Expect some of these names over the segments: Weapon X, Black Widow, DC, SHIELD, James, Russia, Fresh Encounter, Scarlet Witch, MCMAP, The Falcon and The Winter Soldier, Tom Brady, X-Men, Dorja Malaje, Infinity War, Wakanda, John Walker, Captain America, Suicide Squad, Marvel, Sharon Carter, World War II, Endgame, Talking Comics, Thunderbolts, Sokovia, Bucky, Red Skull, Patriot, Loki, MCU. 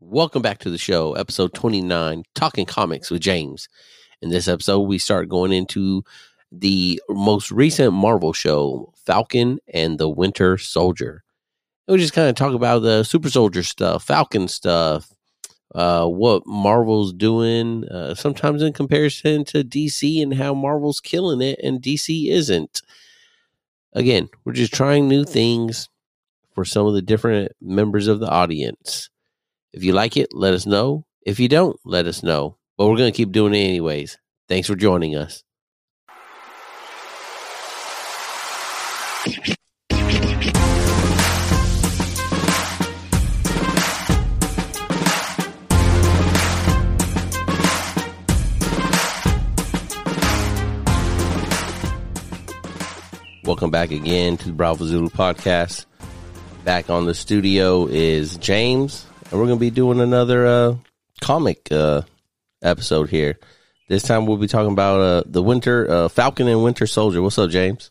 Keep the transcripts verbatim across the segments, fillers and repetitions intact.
Welcome back to the show, episode twenty-nine, Talking Comics with James. In this episode, we start going into the most recent Marvel show, Falcon and the Winter Soldier. And we just kind of talk about the super soldier stuff, Falcon stuff, uh, what Marvel's doing, uh, sometimes in comparison to D C and how Marvel's killing it and D C isn't. Again, we're just trying new things for some of the different members of the audience. If you like it, let us know. If you don't, let us know. But we're going to keep doing it anyways. Thanks for joining us. Welcome back again to the Bravo Zulu Podcast. Back on the studio is James. And we're going to be doing another uh, comic uh, episode here. This time we'll be talking about uh, the Winter uh, Falcon and Winter Soldier. What's up, James?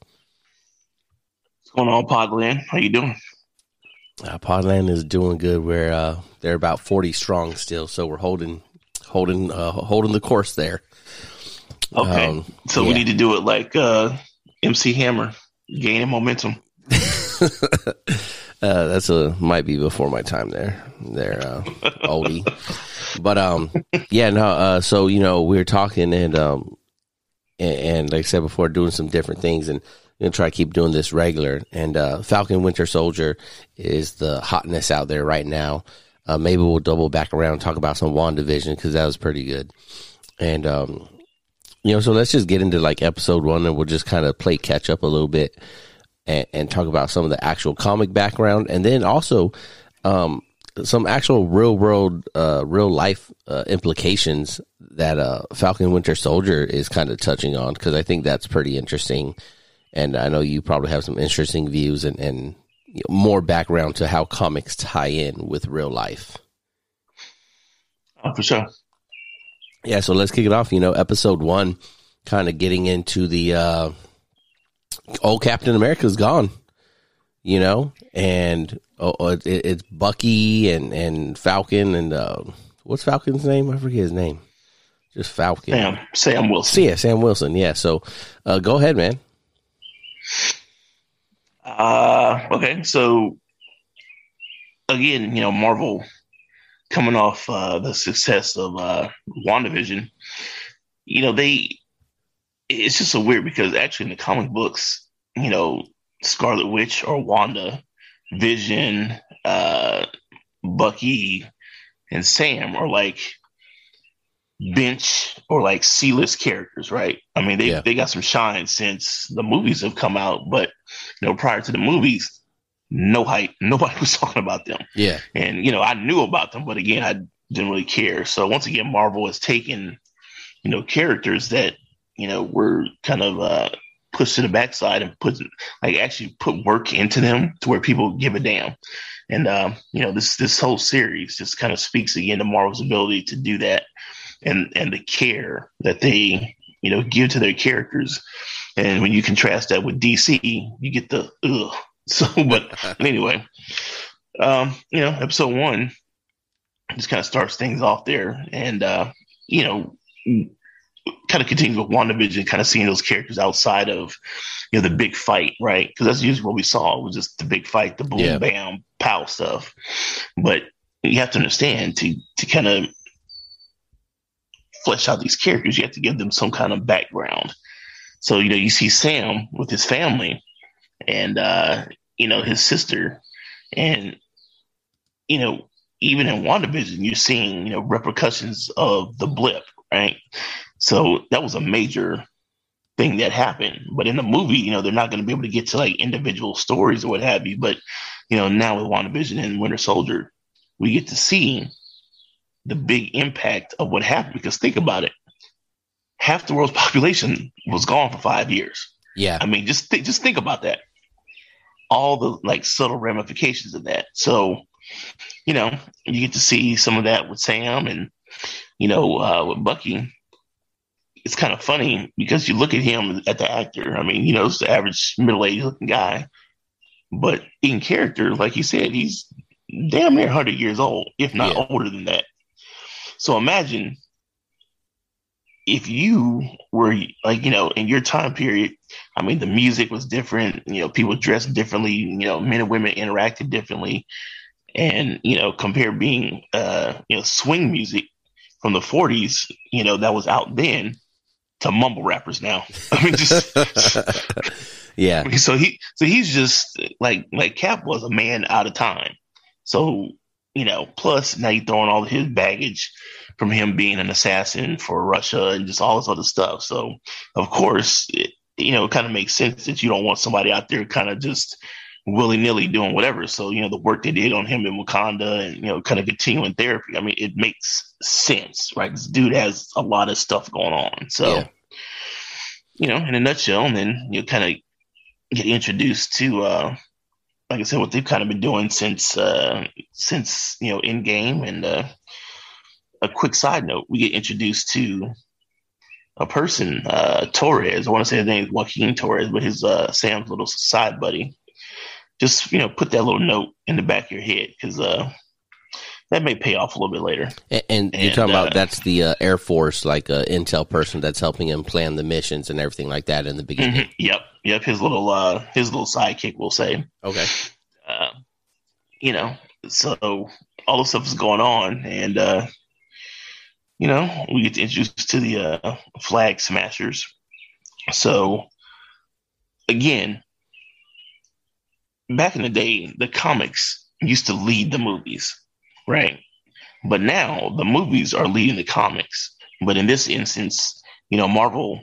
What's going on, Podland? How you doing? Uh, Podland is doing good. We're uh, they're about forty strong still, so we're holding holding uh, holding the course there. Okay, um, so yeah. We need to do it like uh, M C Hammer, gaining momentum. Uh, that's a might be before my time there, there, uh, oldie. But um, yeah, no. Uh, so you know, we were talking, and um, and, and like I said before, doing some different things, and gonna try to keep doing this regular. And uh, Falcon Winter Soldier is the hotness out there right now. Uh, maybe we'll double back around and talk about some WandaVision because that was pretty good. And um, you know, so let's just get into like episode one, and we'll just kind of play catch up a little bit. And, and talk about some of the actual comic background, and then also um, some actual real world, uh, real life uh, implications that uh, Falcon Winter Soldier is kind of touching on, because I think that's pretty interesting. And I know you probably have some interesting views and, and you know, more background to how comics tie in with real life. Oh, for sure. Yeah, so let's kick it off. You know, episode one, kind of getting into the... Uh, Old Captain America's gone, you know, and oh, it, it's Bucky and, and Falcon and uh, what's Falcon's name? I forget his name. Just Falcon. Sam, Sam Wilson. Yeah, Sam Wilson. Yeah. So uh, go ahead, man. Uh, okay. So again, you know, Marvel coming off uh, the success of uh, WandaVision, you know, they... It's just so weird because actually in the comic books, you know, Scarlet Witch or Wanda, Vision, uh, Bucky, and Sam are like bench or like C-list characters, right? I mean, they, yeah. they got some shine since the movies have come out, but, you know, prior to the movies, no hype. Nobody was talking about them. Yeah. And, you know, I knew about them, but again, I didn't really care. So once again, Marvel has taken, you know, characters that, you know, we're kind of uh, pushed to the backside and put like actually put work into them to where people give a damn. And, um, you know, this this whole series just kind of speaks again to Marvel's ability to do that and, and the care that they, you know, give to their characters. And when you contrast that with D C, you get the ugh. So, but anyway, um, you know, episode one just kind of starts things off there. And, uh, you know, kind of continue with WandaVision, kind of seeing those characters outside of, you know, the big fight, right? Because that's usually what we saw, was just the big fight, the boom, yeah. bam, pow stuff. But you have to understand, to to kind of flesh out these characters, you have to give them some kind of background. So, you know, you see Sam with his family and, uh, you know, his sister. And, you know, even in WandaVision, you're seeing, you know, repercussions of the blip, right? So that was a major thing that happened. But in the movie, you know, they're not going to be able to get to like individual stories or what have you. But, you know, now with WandaVision and Winter Soldier, we get to see the big impact of what happened. Because think about it. Half the world's population was gone for five years. Yeah. I mean, just, th- just think about that. All the like subtle ramifications of that. So, you know, you get to see some of that with Sam and, you know, uh, with Bucky. It's kind of funny because you look at him at the actor. I mean, you know, it's the average middle-aged looking guy, but in character, like you said, he's damn near one hundred years old, if not yeah. older than that. So imagine if you were, like, you know, in your time period, I mean, the music was different, you know, people dressed differently, you know, men and women interacted differently. And, you know, compare being, uh, you know, swing music from the forties, you know, that was out then to mumble rappers now. I mean, just. Yeah. I mean, so he, so he's just like, like Cap was a man out of time. So, you know, plus now you're throwing all his baggage from him being an assassin for Russia and just all this other stuff. So, of course, it, you know, it kind of makes sense that you don't want somebody out there kind of just willy nilly doing whatever. So, you know, the work they did on him in Wakanda and, you know, kind of continuing therapy. I mean, it makes sense, right? This dude has a lot of stuff going on. So, yeah. you know, in a nutshell, and then you kind of get introduced to, uh, like I said, what they've kind of been doing since, uh, since, you know, Endgame. And uh, a quick side note, we get introduced to a person, uh, Torres. I want to say his name is Joaquin Torres, but his uh, Sam's little side buddy. Just, you know, put that little note in the back of your head because uh, that may pay off a little bit later. And, and, and you're talking uh, about that's the uh, Air Force, like uh, intel person that's helping him plan the missions and everything like that in the beginning. Mm-hmm, yep. Yep, his little uh, his little sidekick will say. Okay. Uh, you know, so all this stuff is going on, and uh, you know, we get introduced to the uh, Flag Smashers. So again, back in the day, the comics used to lead the movies, right? But now the movies are leading the comics. But in this instance, you know, Marvel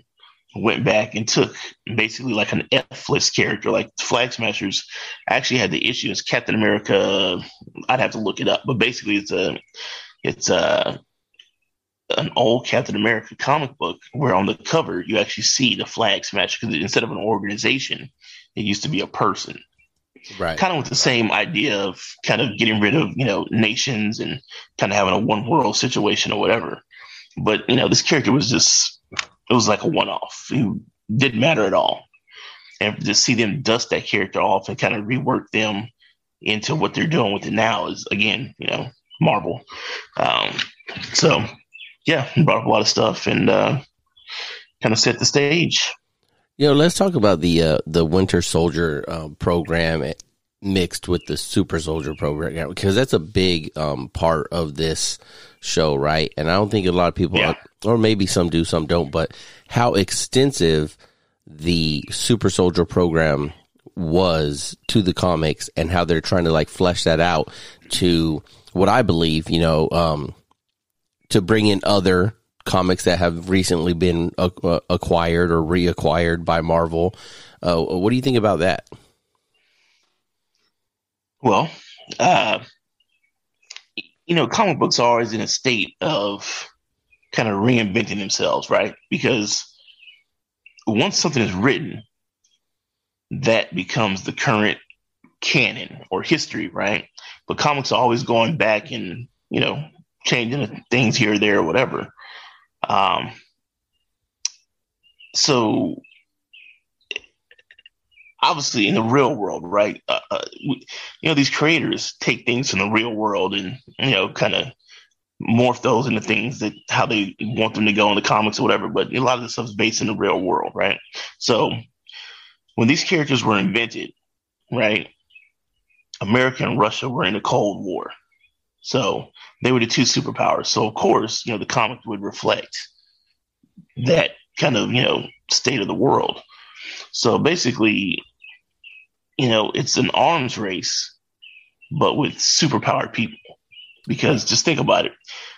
went back and took basically like an F-list character, like Flag Smashers. I actually had the issue as Captain America. I'd have to look it up, but basically it's a, it's a, an old Captain America comic book where on the cover you actually see the Flag Smasher because instead of an organization, it used to be a person. Right. Kind of with the same idea of kind of getting rid of, you know, nations and kind of having a one world situation or whatever. But, you know, this character was just, it was like a one-off. It didn't matter at all. And to see them dust that character off and kind of rework them into what they're doing with it now is, again, you know, Marvel. Um, so, yeah, brought up a lot of stuff and uh, kind of set the stage. You know, let's talk about the uh, the Winter Soldier uh, program mixed with the Super Soldier program, because that's a big um, part of this show, right? And I don't think a lot of people, yeah. or maybe some do, some don't, but how extensive the Super Soldier program was to the comics and how they're trying to like flesh that out to what I believe, you know, um, to bring in other comics that have recently been uh, acquired or reacquired by Marvel. Uh, what do you think about that? Well, uh, you know, comic books are always in a state of kind of reinventing themselves, right? Because once something is written, that becomes the current canon or history, right? But comics are always going back and, you know, changing things here or there or whatever. Um, so obviously in the real world, right, uh, uh, we, you know, these creators take things from the real world and, you know, kind of morph those into things that how they want them to go in the comics or whatever. But a lot of this stuff is based in the real world, right? So when these characters were invented, right, America and Russia were in the Cold War. So they were the two superpowers. So, of course, you know, the comic would reflect that kind of, you know, state of the world. So basically, you know, it's an arms race, but with superpowered people. Because just think about it.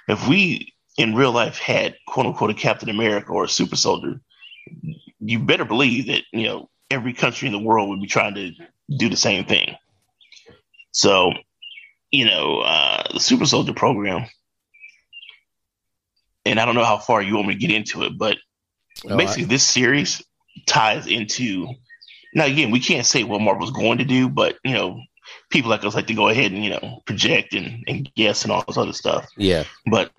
If we in real life had, quote unquote, a Captain America or a super soldier, you better believe that, you know, every country in the world would be trying to do the same thing. So, you know, uh, the Super Soldier program, and I don't know how far you want me to get into it, but oh, basically I... this series ties into, now again, we can't say what Marvel's going to do, but, you know, people like us like to go ahead and, you know, project and, and guess and all this other stuff. Yeah. But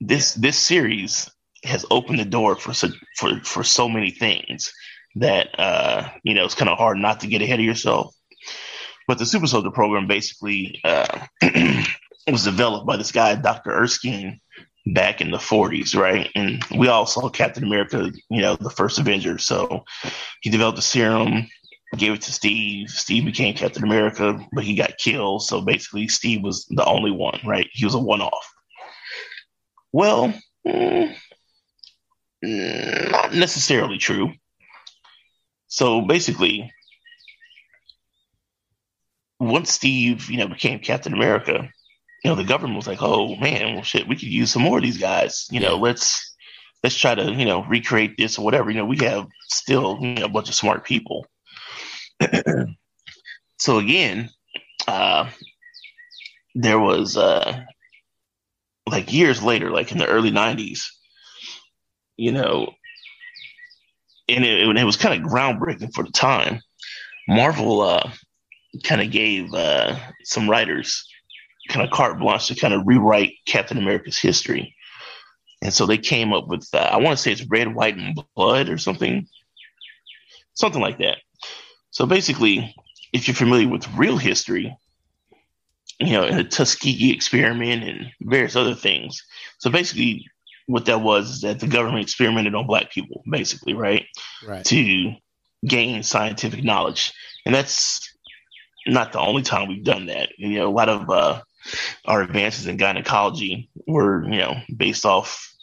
this this series has opened the door for so, for, for so many things that, uh, you know, it's kind of hard not to get ahead of yourself. But the super soldier program basically uh, was developed by this guy, Doctor Erskine, back in the forties, right? And we all saw Captain America, you know, the first Avenger. So he developed a serum, gave it to Steve. Steve became Captain America, but he got killed. So basically Steve was the only one, right? He was a one-off. Well, mm, not necessarily true. So basically, once Steve, you know, became Captain America, you know, the government was like, oh, man, well, shit, we could use some more of these guys. You know, let's let's try to, you know, recreate this or whatever. You know, we have still, you know, a bunch of smart people. So, again, uh, there was, uh, like, years later, like in the early nineties, you know, and it, it was kind of groundbreaking for the time. Marvel uh, kind of gave uh, some writers kind of carte blanche to kind of rewrite Captain America's history. And so they came up with, uh, I want to say it's Red, White, and Blood or something, something like that. So basically, if you're familiar with real history, you know, in the Tuskegee experiment and various other things. So basically what that was is that the government experimented on black people, basically, right? Right. To gain scientific knowledge. And that's not the only time we've done that. You know, a lot of uh, our advances in gynecology were, you know, based off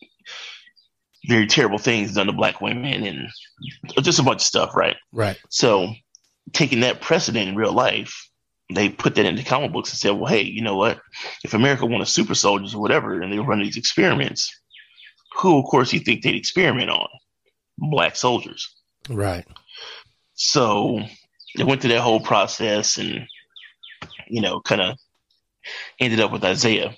very terrible things done to black women and just a bunch of stuff, right? Right. So taking that precedent in real life, they put that into comic books and said, well, hey, you know what? If America wanted super soldiers or whatever, and they run these experiments, who, of course, you think they'd experiment on? Black soldiers. Right. So they went through that whole process and, you know, kind of ended up with Isaiah,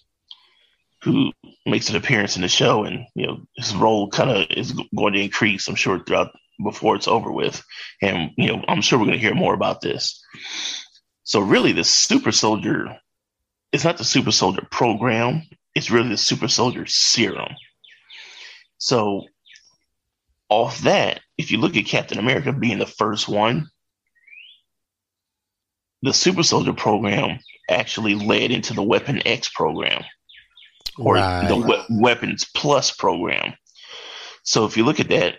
who makes an appearance in the show, and, you know, his role kind of is going to increase, I'm sure, throughout before it's over with. And, you know, I'm sure we're going to hear more about this. So really the super soldier, it's not the super soldier program. It's really the super soldier serum. So off that, if you look at Captain America being the first one, the super soldier program actually led into the Weapon X program or right. the we- Weapons Plus program. So if you look at that,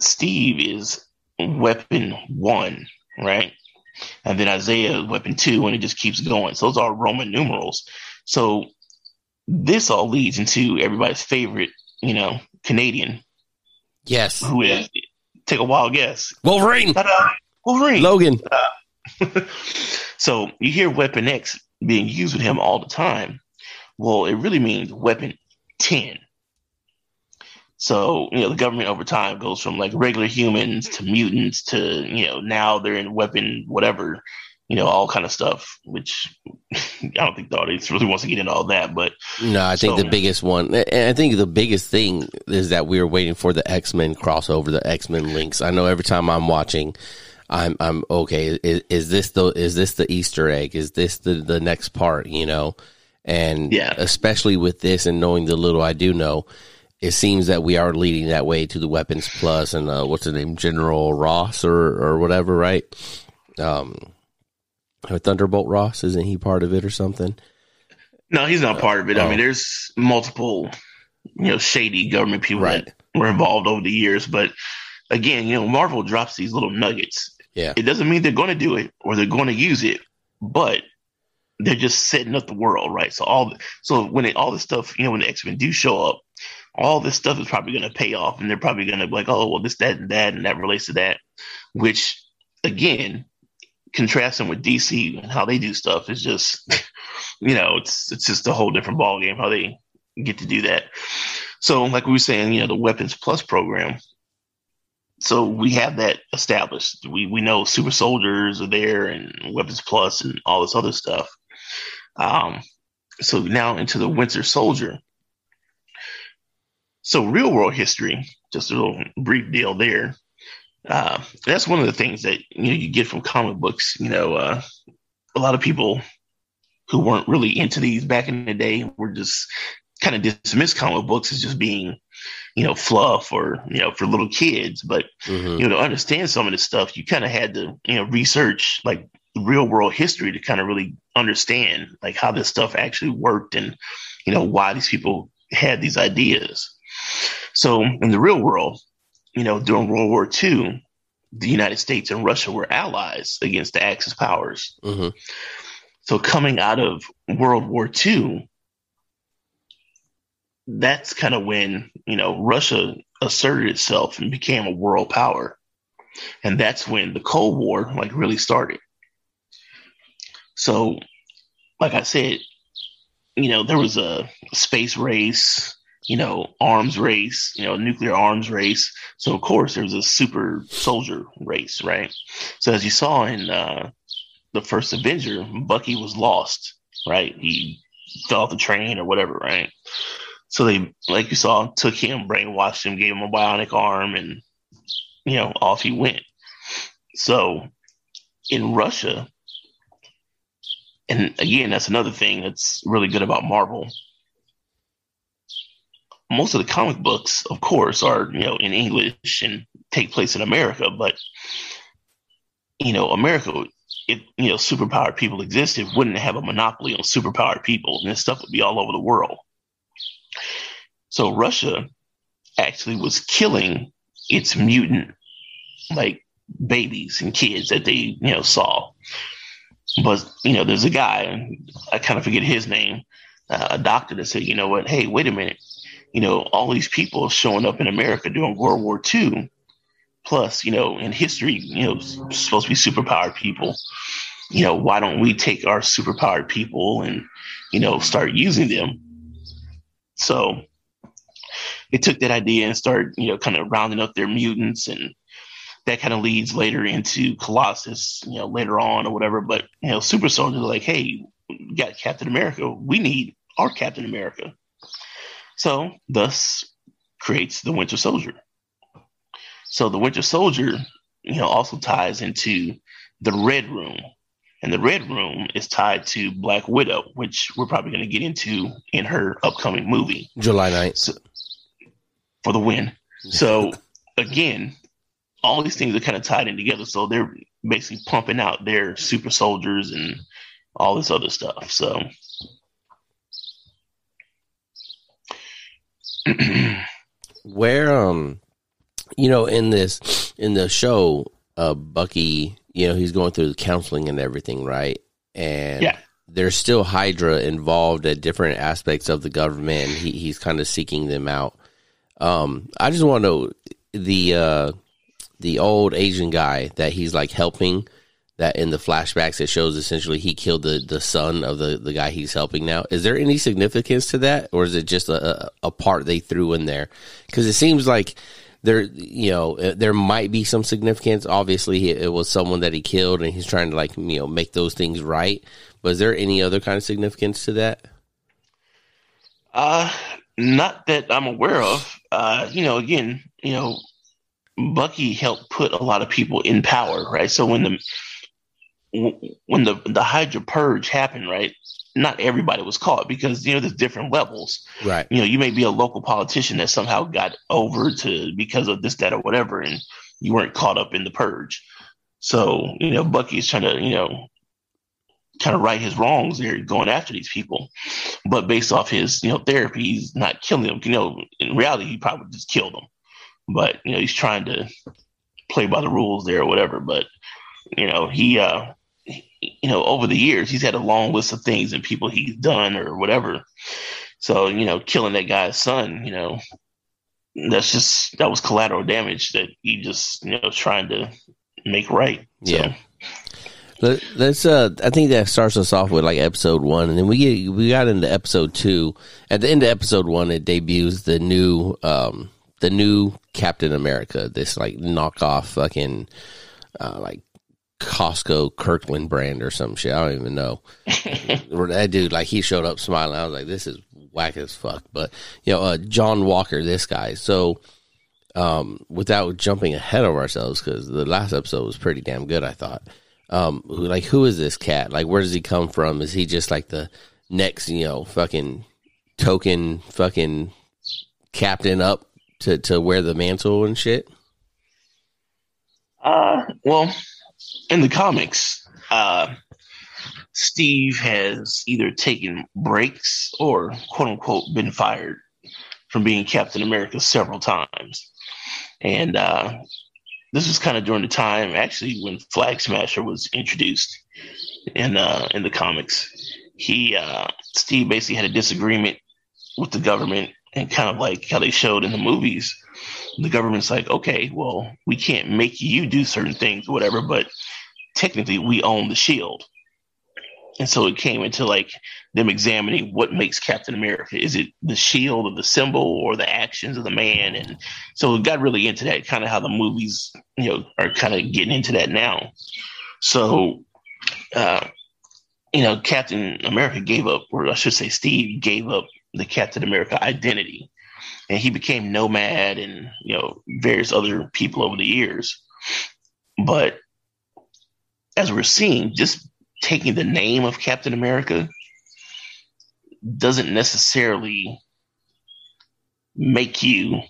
Steve is Weapon One, right? And then Isaiah is Weapon Two, and it just keeps going. So those are Roman numerals. So this all leads into everybody's favorite, you know, Canadian. Yes. Who is? Take a wild guess. Wolverine. Ta-da! Wolverine. Logan. So you hear Weapon X being used with him all the time. Well, it really means Weapon ten. So, you know, the government over time goes from like regular humans to mutants to, you know, now they're in weapon, whatever, you know, all kind of stuff, which I don't think the audience really wants to get into all that. But no, I think so. The biggest one, and I think the biggest thing is that we are waiting for the X-Men crossover, the X-Men links. I know every time I'm watching, I'm, I'm okay. Is, is this the, is this the Easter egg? Is this the, the next part, you know? And yeah. Especially with this and knowing the little I do know, it seems that we are leading that way to the Weapons Plus and uh, what's the name, General Ross or, or whatever, right? Um, Thunderbolt Ross, isn't he part of it or something? No, he's not uh, part of it. Oh. I mean, there's multiple, you know, shady government people right. that were involved over the years. But again, you know, Marvel drops these little nuggets. Yeah, it doesn't mean they're going to do it or they're going to use it, but they're just setting up the world, right? So all the, so when it, all this stuff, you know, when the X-Men do show up, all this stuff is probably going to pay off, and they're probably going to be like, oh, well, this, that, and that, and that relates to that, which, again, contrasting with D C and how they do stuff is just, you know, it's it's just a whole different ballgame how they get to do that. So, like we were saying, you know, the Weapons Plus program, so we have that established. We we know super soldiers are there and Weapons Plus and all this other stuff. Um, so now into the Winter Soldier. So real world history, just a little brief deal there. Uh, that's one of the things that you know you get from comic books. You know, uh, a lot of people who weren't really into these back in the day were just kind of dismissed comic books as just being, you know, fluff or, you know, for little kids. But, mm-hmm. you know, to understand some of this stuff, you kind of had to, you know, research like real world history to kind of really understand like how this stuff actually worked and, you know, why these people had these ideas. So in the real world, you know, during World War Two, the United States and Russia were allies against the Axis powers. Mm-hmm. So coming out of World War Two, that's kind of when, you know, Russia asserted itself and became a world power. And that's when the Cold War like really started. So, like I said, you know, there was a space race, you know, arms race, you know, nuclear arms race. So, of course, there was a super soldier race, right? So, as you saw in uh, the first Avenger, Bucky was lost, right? He fell off the train or whatever, right? So, they, like you saw, took him, brainwashed him, gave him a bionic arm, and, you know, off he went. So, in Russia... And again, that's another thing that's really good about Marvel. Most of the comic books, of course, are, you know, in English and take place in America. But, you know, America, if, you know, superpowered people existed, wouldn't have a monopoly on superpowered people. And this stuff would be all over the world. So Russia actually was killing its mutant, like, babies and kids that they, you know, saw. But, you know, there's a guy, I kind of forget his name, uh, a doctor that said, you know what, hey, wait a minute. You know, all these people showing up in America during World War Two, plus, you know, in history, you know, supposed to be superpowered people. You know, why don't we take our superpowered people and, you know, start using them? So they took that idea and started, you know, kind of rounding up their mutants, and that kind of leads later into Colossus, you know, later on or whatever. But, you know, super soldiers are like, hey, we got Captain America. We need our Captain America. So thus creates the Winter Soldier. So the Winter Soldier, you know, also ties into the Red Room. And the Red Room is tied to Black Widow, which we're probably going to get into in her upcoming movie. July ninth. So, for the win. So, again... all these things are kind of tied in together. So they're basically pumping out their super soldiers and all this other stuff. So, where, um, you know, in this, in the show, uh, Bucky, you know, he's going through the counseling and everything, right? And yeah. There's still Hydra involved at different aspects of the government. He, he's kind of seeking them out. Um, I just want to know the, uh, the old Asian guy that he's like helping, that in the flashbacks it shows essentially he killed the, the son of the, the guy he's helping now. Is there any significance to that, or is it just a, a part they threw in there? Because it seems like there, you know, there might be some significance. Obviously it was someone that he killed and he's trying to, like, you know, make those things right. But is there any other kind of significance to that? Uh, not that I'm aware of. Uh, you know, again, you know, Bucky helped put a lot of people in power, right? So when the when the the Hydra purge happened, right, not everybody was caught, because, you know, there's different levels, right? You know, you may be a local politician that somehow got over to because of this, that, or whatever, and you weren't caught up in the purge. So, you know, Bucky's trying to, you know, kind of right his wrongs there, going after these people. But based off his, you know, therapy, he's not killing them. You know, in reality, he probably just killed them. But, you know, he's trying to play by the rules there or whatever. But, you know, he, uh, he, you know, over the years, he's had a long list of things and people he's done or whatever. So, you know, killing that guy's son, you know, that's just, that was collateral damage that he just, you know, trying to make right. So. Yeah. Let, let's, uh, I think that starts us off with like episode one, and then we get, we got into episode two. At the end of episode one, it debuts the new, um, the new Captain America, this like knockoff fucking uh, like Costco Kirkland brand or some shit. I don't even know. That dude, like, he showed up smiling. I was like, this is whack as fuck. But, you know, uh, John Walker, this guy. So um, without jumping ahead of ourselves, because the last episode was pretty damn good, I thought. Um, who, like, who is this cat? Like, where does he come from? Is he just like the next, you know, fucking token fucking captain up to to wear the mantle and shit? Uh, well, in the comics, uh, Steve has either taken breaks or, quote unquote, been fired from being Captain America several times. And uh, this was kind of during the time, actually, when Flag Smasher was introduced in uh, in the comics. He uh, Steve basically had a disagreement with the government, and kind of like how they showed in the movies, the government's like, okay, well, we can't make you do certain things, whatever, but technically we own the shield. And so it came into like them examining what makes Captain America. Is it the shield or the symbol or the actions of the man? And so it got really into that, kind of how the movies, you know, are kind of getting into that now. So, uh, you know, Captain America gave up, or I should say Steve gave up the Captain America identity, and he became Nomad and, you know, various other people over the years. But as we're seeing, just taking the name of Captain America doesn't necessarily make you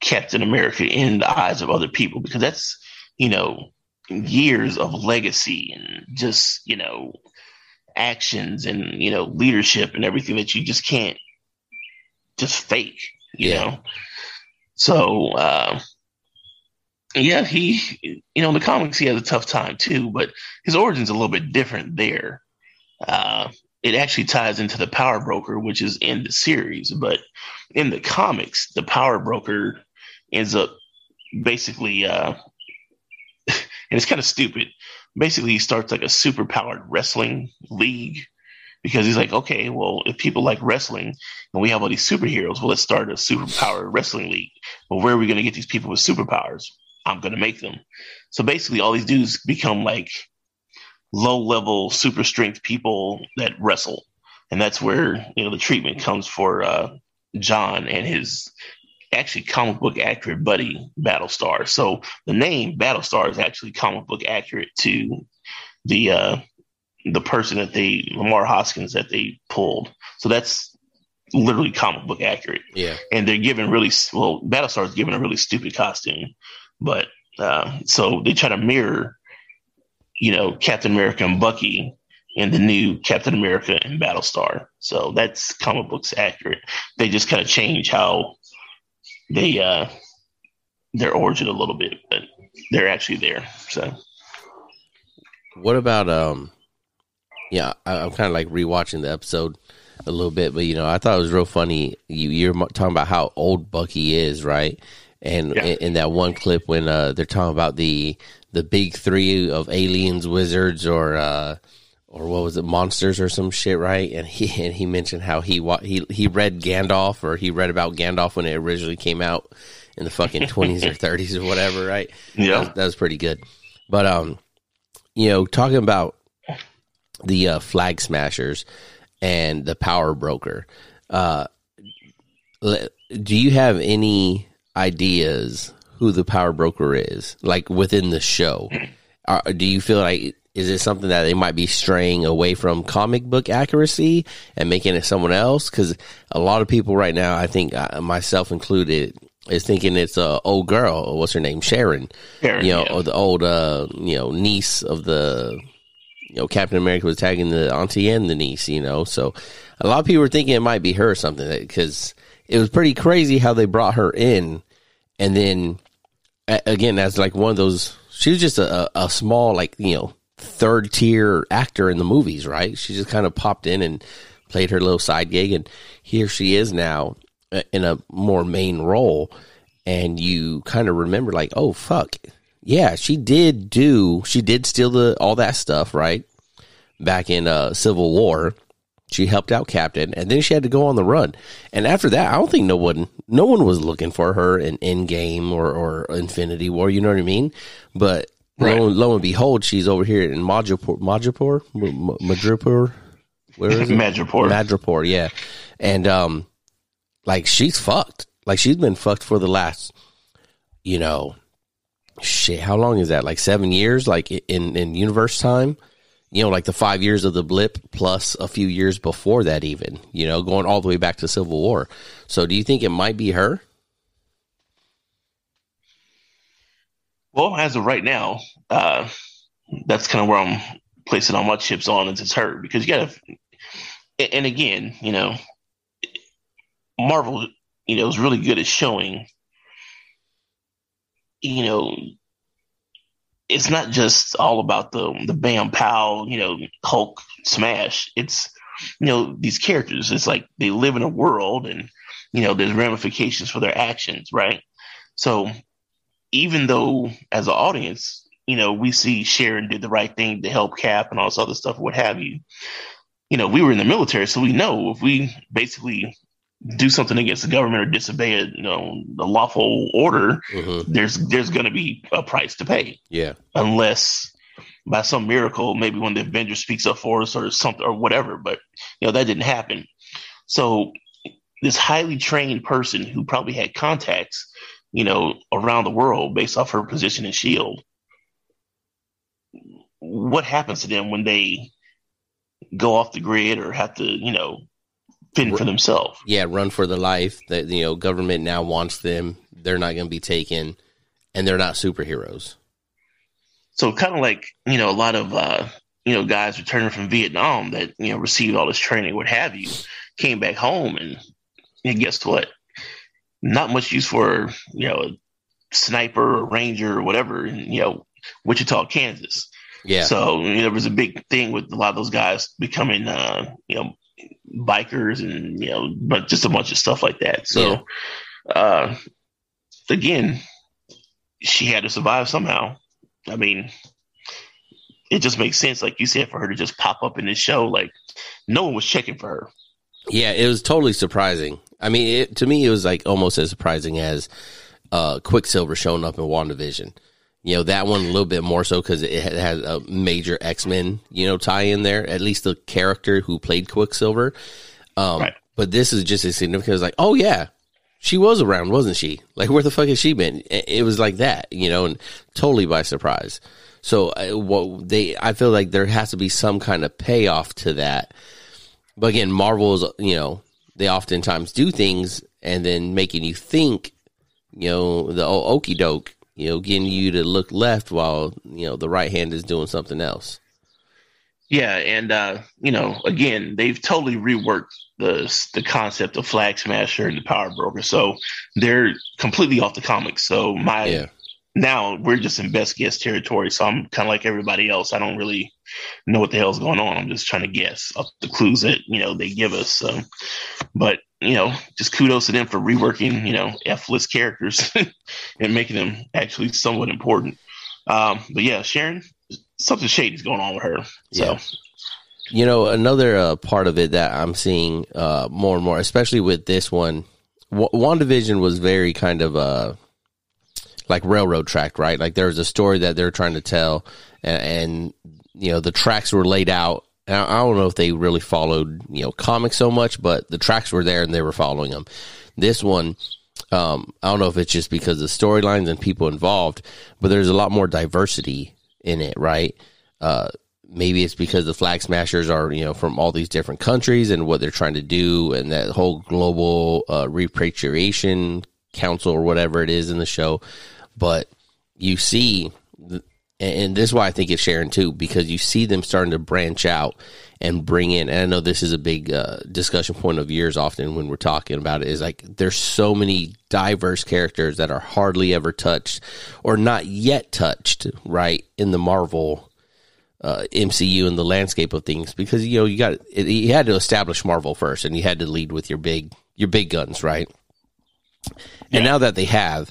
Captain America in the eyes of other people, because that's, you know, years of legacy and just, you know, actions and, you know, leadership and everything that you just can't just fake, you yeah. know? So, uh, yeah, he, you know, in the comics, he has a tough time too, but his origin's a little bit different there. Uh, it actually ties into the Power Broker, which is in the series, but in the comics, the Power Broker ends up basically, uh, and it's kind of stupid. Basically, he starts like a superpowered wrestling league, because he's like, okay, well, if people like wrestling and we have all these superheroes, well, let's start a superpowered wrestling league. But where are we going to get these people with superpowers? I'm going to make them. So basically, all these dudes become like low-level super strength people that wrestle, and that's where, you know, the treatment comes for uh, John and his actually comic book accurate buddy Battlestar. So the name Battlestar is actually comic book accurate to the uh the person that they Lamar Hoskins that they pulled. So that's literally comic book accurate. Yeah. And they're given really well Battlestar is given a really stupid costume, but uh so they try to mirror, you know, Captain America and Bucky and the new Captain America and Battlestar. So that's comic books accurate. They just kind of change how They uh, their origin a little bit, but they're actually there. So, what about um? Yeah, I, I'm kind of like rewatching the episode a little bit, but you know, I thought it was real funny. You, you're talking about how old Bucky is, right? And yeah. in, in that one clip when uh, they're talking about the the big three of aliens, wizards, or uh, or what was it, monsters or some shit, right? And he and he mentioned how he he he read Gandalf, or he read about Gandalf when it originally came out in the fucking twenties or thirties or whatever, right? Yeah, that was, that was pretty good. But um, you know, talking about the uh, Flag Smashers and the Power Broker, uh, do you have any ideas who the Power Broker is, like within the show? Or do you feel like is it something that they might be straying away from comic book accuracy and making it someone else? Because a lot of people right now, I think uh, myself included, is thinking it's a old girl. Or what's her name? Sharon. Sharon you know, yeah. Or the old, uh, you know, niece of the, you know, Captain America was tagging the auntie and the niece, you know. So a lot of people were thinking it might be her or something, because it was pretty crazy how they brought her in. And then, again, that's like one of those, she was just a, a small, like, you know, third tier actor in the movies, right? She just kind of popped in and played her little side gig, and here she is now in a more main role, and you kind of remember like, oh fuck yeah, she did do she did steal the all that stuff, right? Back in uh Civil War, she helped out Captain, and then she had to go on the run, and after that I don't think no one no one was looking for her in Endgame or, or Infinity War, you know what I mean? But Right. Lo, lo and behold, she's over here in Madripoor, Madripoor, Madripoor, where is it? Madripoor, Madripoor, yeah. And um, like she's fucked. Like she's been fucked for the last, you know, shit. How long is that? Like seven years? Like in in universe time, you know, like the five years of the blip plus a few years before that, even, you know, going all the way back to Civil War. So, do you think it might be her? Well, as of right now, uh, that's kind of where I'm placing all my chips on is it's her, because you gotta, and again, you know, Marvel, you know, is really good at showing, you know, it's not just all about the the bam pow, you know, Hulk smash. It's, you know, these characters, it's like they live in a world and, you know, there's ramifications for their actions, right? So even though as an audience, you know, we see Sharon did the right thing to help Cap and all this other stuff, what have you, you know, we were in the military, so we know if we basically do something against the government or disobey a, you know, the lawful order, mm-hmm. there's there's going to be a price to pay. Yeah. Unless by some miracle, maybe when the Avenger speaks up for us or something or whatever, but you know, that didn't happen. So this highly trained person who probably had contacts, you know, around the world based off her position in SHIELD, what happens to them when they go off the grid or have to, you know, fend for themselves? Yeah, run for their life. That, you know, government now wants them. They're not going to be taken, and they're not superheroes. So kind of like, you know, a lot of uh, you know, guys returning from Vietnam that, you know, received all this training, what have you, came back home, and, and guess what? Not much use for, you know, a sniper or ranger or whatever in, you know, Wichita, Kansas. Yeah. So, you know, there was a big thing with a lot of those guys becoming uh, you know, bikers and, you know, but just a bunch of stuff like that. So, yeah. uh, again, she had to survive somehow. I mean, it just makes sense, like you said, for her to just pop up in this show. Like, no one was checking for her. Yeah, it was totally surprising. I mean, it, to me, it was like almost as surprising as uh, Quicksilver showing up in WandaVision. You know, that one a little bit more so because it has a major X-Men, you know, tie in there, at least the character who played Quicksilver. Um, right. But this is just as significant. It was like, oh, yeah, she was around, wasn't she? Like, where the fuck has she been? It was like that, you know, and totally by surprise. So uh, what they, I feel like there has to be some kind of payoff to that. But again, Marvel is, you know, they oftentimes do things and then making you think, you know, the old okie doke. You know, getting you to look left while, you know, the right hand is doing something else. Yeah, and, uh, you know, again, they've totally reworked the the concept of Flag Smasher and the Power Broker. So they're completely off the comics. So my yeah. now we're just in best guess territory. So I'm kind of like everybody else. I don't really know what the hell's going on. I'm just trying to guess off the clues that, you know, they give us. So, but, you know, just kudos to them for reworking, you know, F-list characters and making them actually somewhat important. Um, but yeah, Sharon, something shady's going on with her. So, yeah. You know, another uh, part of it that I'm seeing uh, more and more, especially with this one, w- WandaVision was very kind of uh, like railroad track, right? Like there was a story that they're trying to tell, and, and you know, the tracks were laid out. I don't know if they really followed, you know, comics so much, but the tracks were there and they were following them. This one, um, I don't know if it's just because of storylines and people involved, but there's a lot more diversity in it, right? Uh, maybe it's because the Flag Smashers are, you know, from all these different countries and what they're trying to do, and that whole global uh, repatriation council or whatever it is in the show. But you see... Th- And this is why I think it's Sharon, too, because you see them starting to branch out and bring in, and I know this is a big uh, discussion point of yours often when we're talking about it, is like there's so many diverse characters that are hardly ever touched or not yet touched, right, in the Marvel uh, M C U and the landscape of things. Because, you know, you got you had to establish Marvel first, and you had to lead with your big, your big guns, right? Yeah. And now that they have...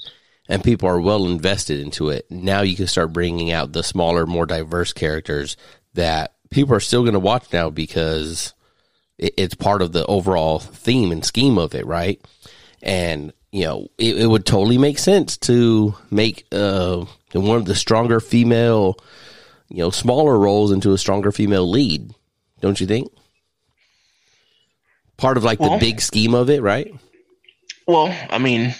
and people are well invested into it, now you can start bringing out the smaller, more diverse characters that people are still going to watch now because it, it's part of the overall theme and scheme of it, right? And, you know, it, it would totally make sense to make uh, one of the stronger female, you know, smaller roles into a stronger female lead, don't you think? Part of, like, well, the big scheme of it, right? Well, I mean...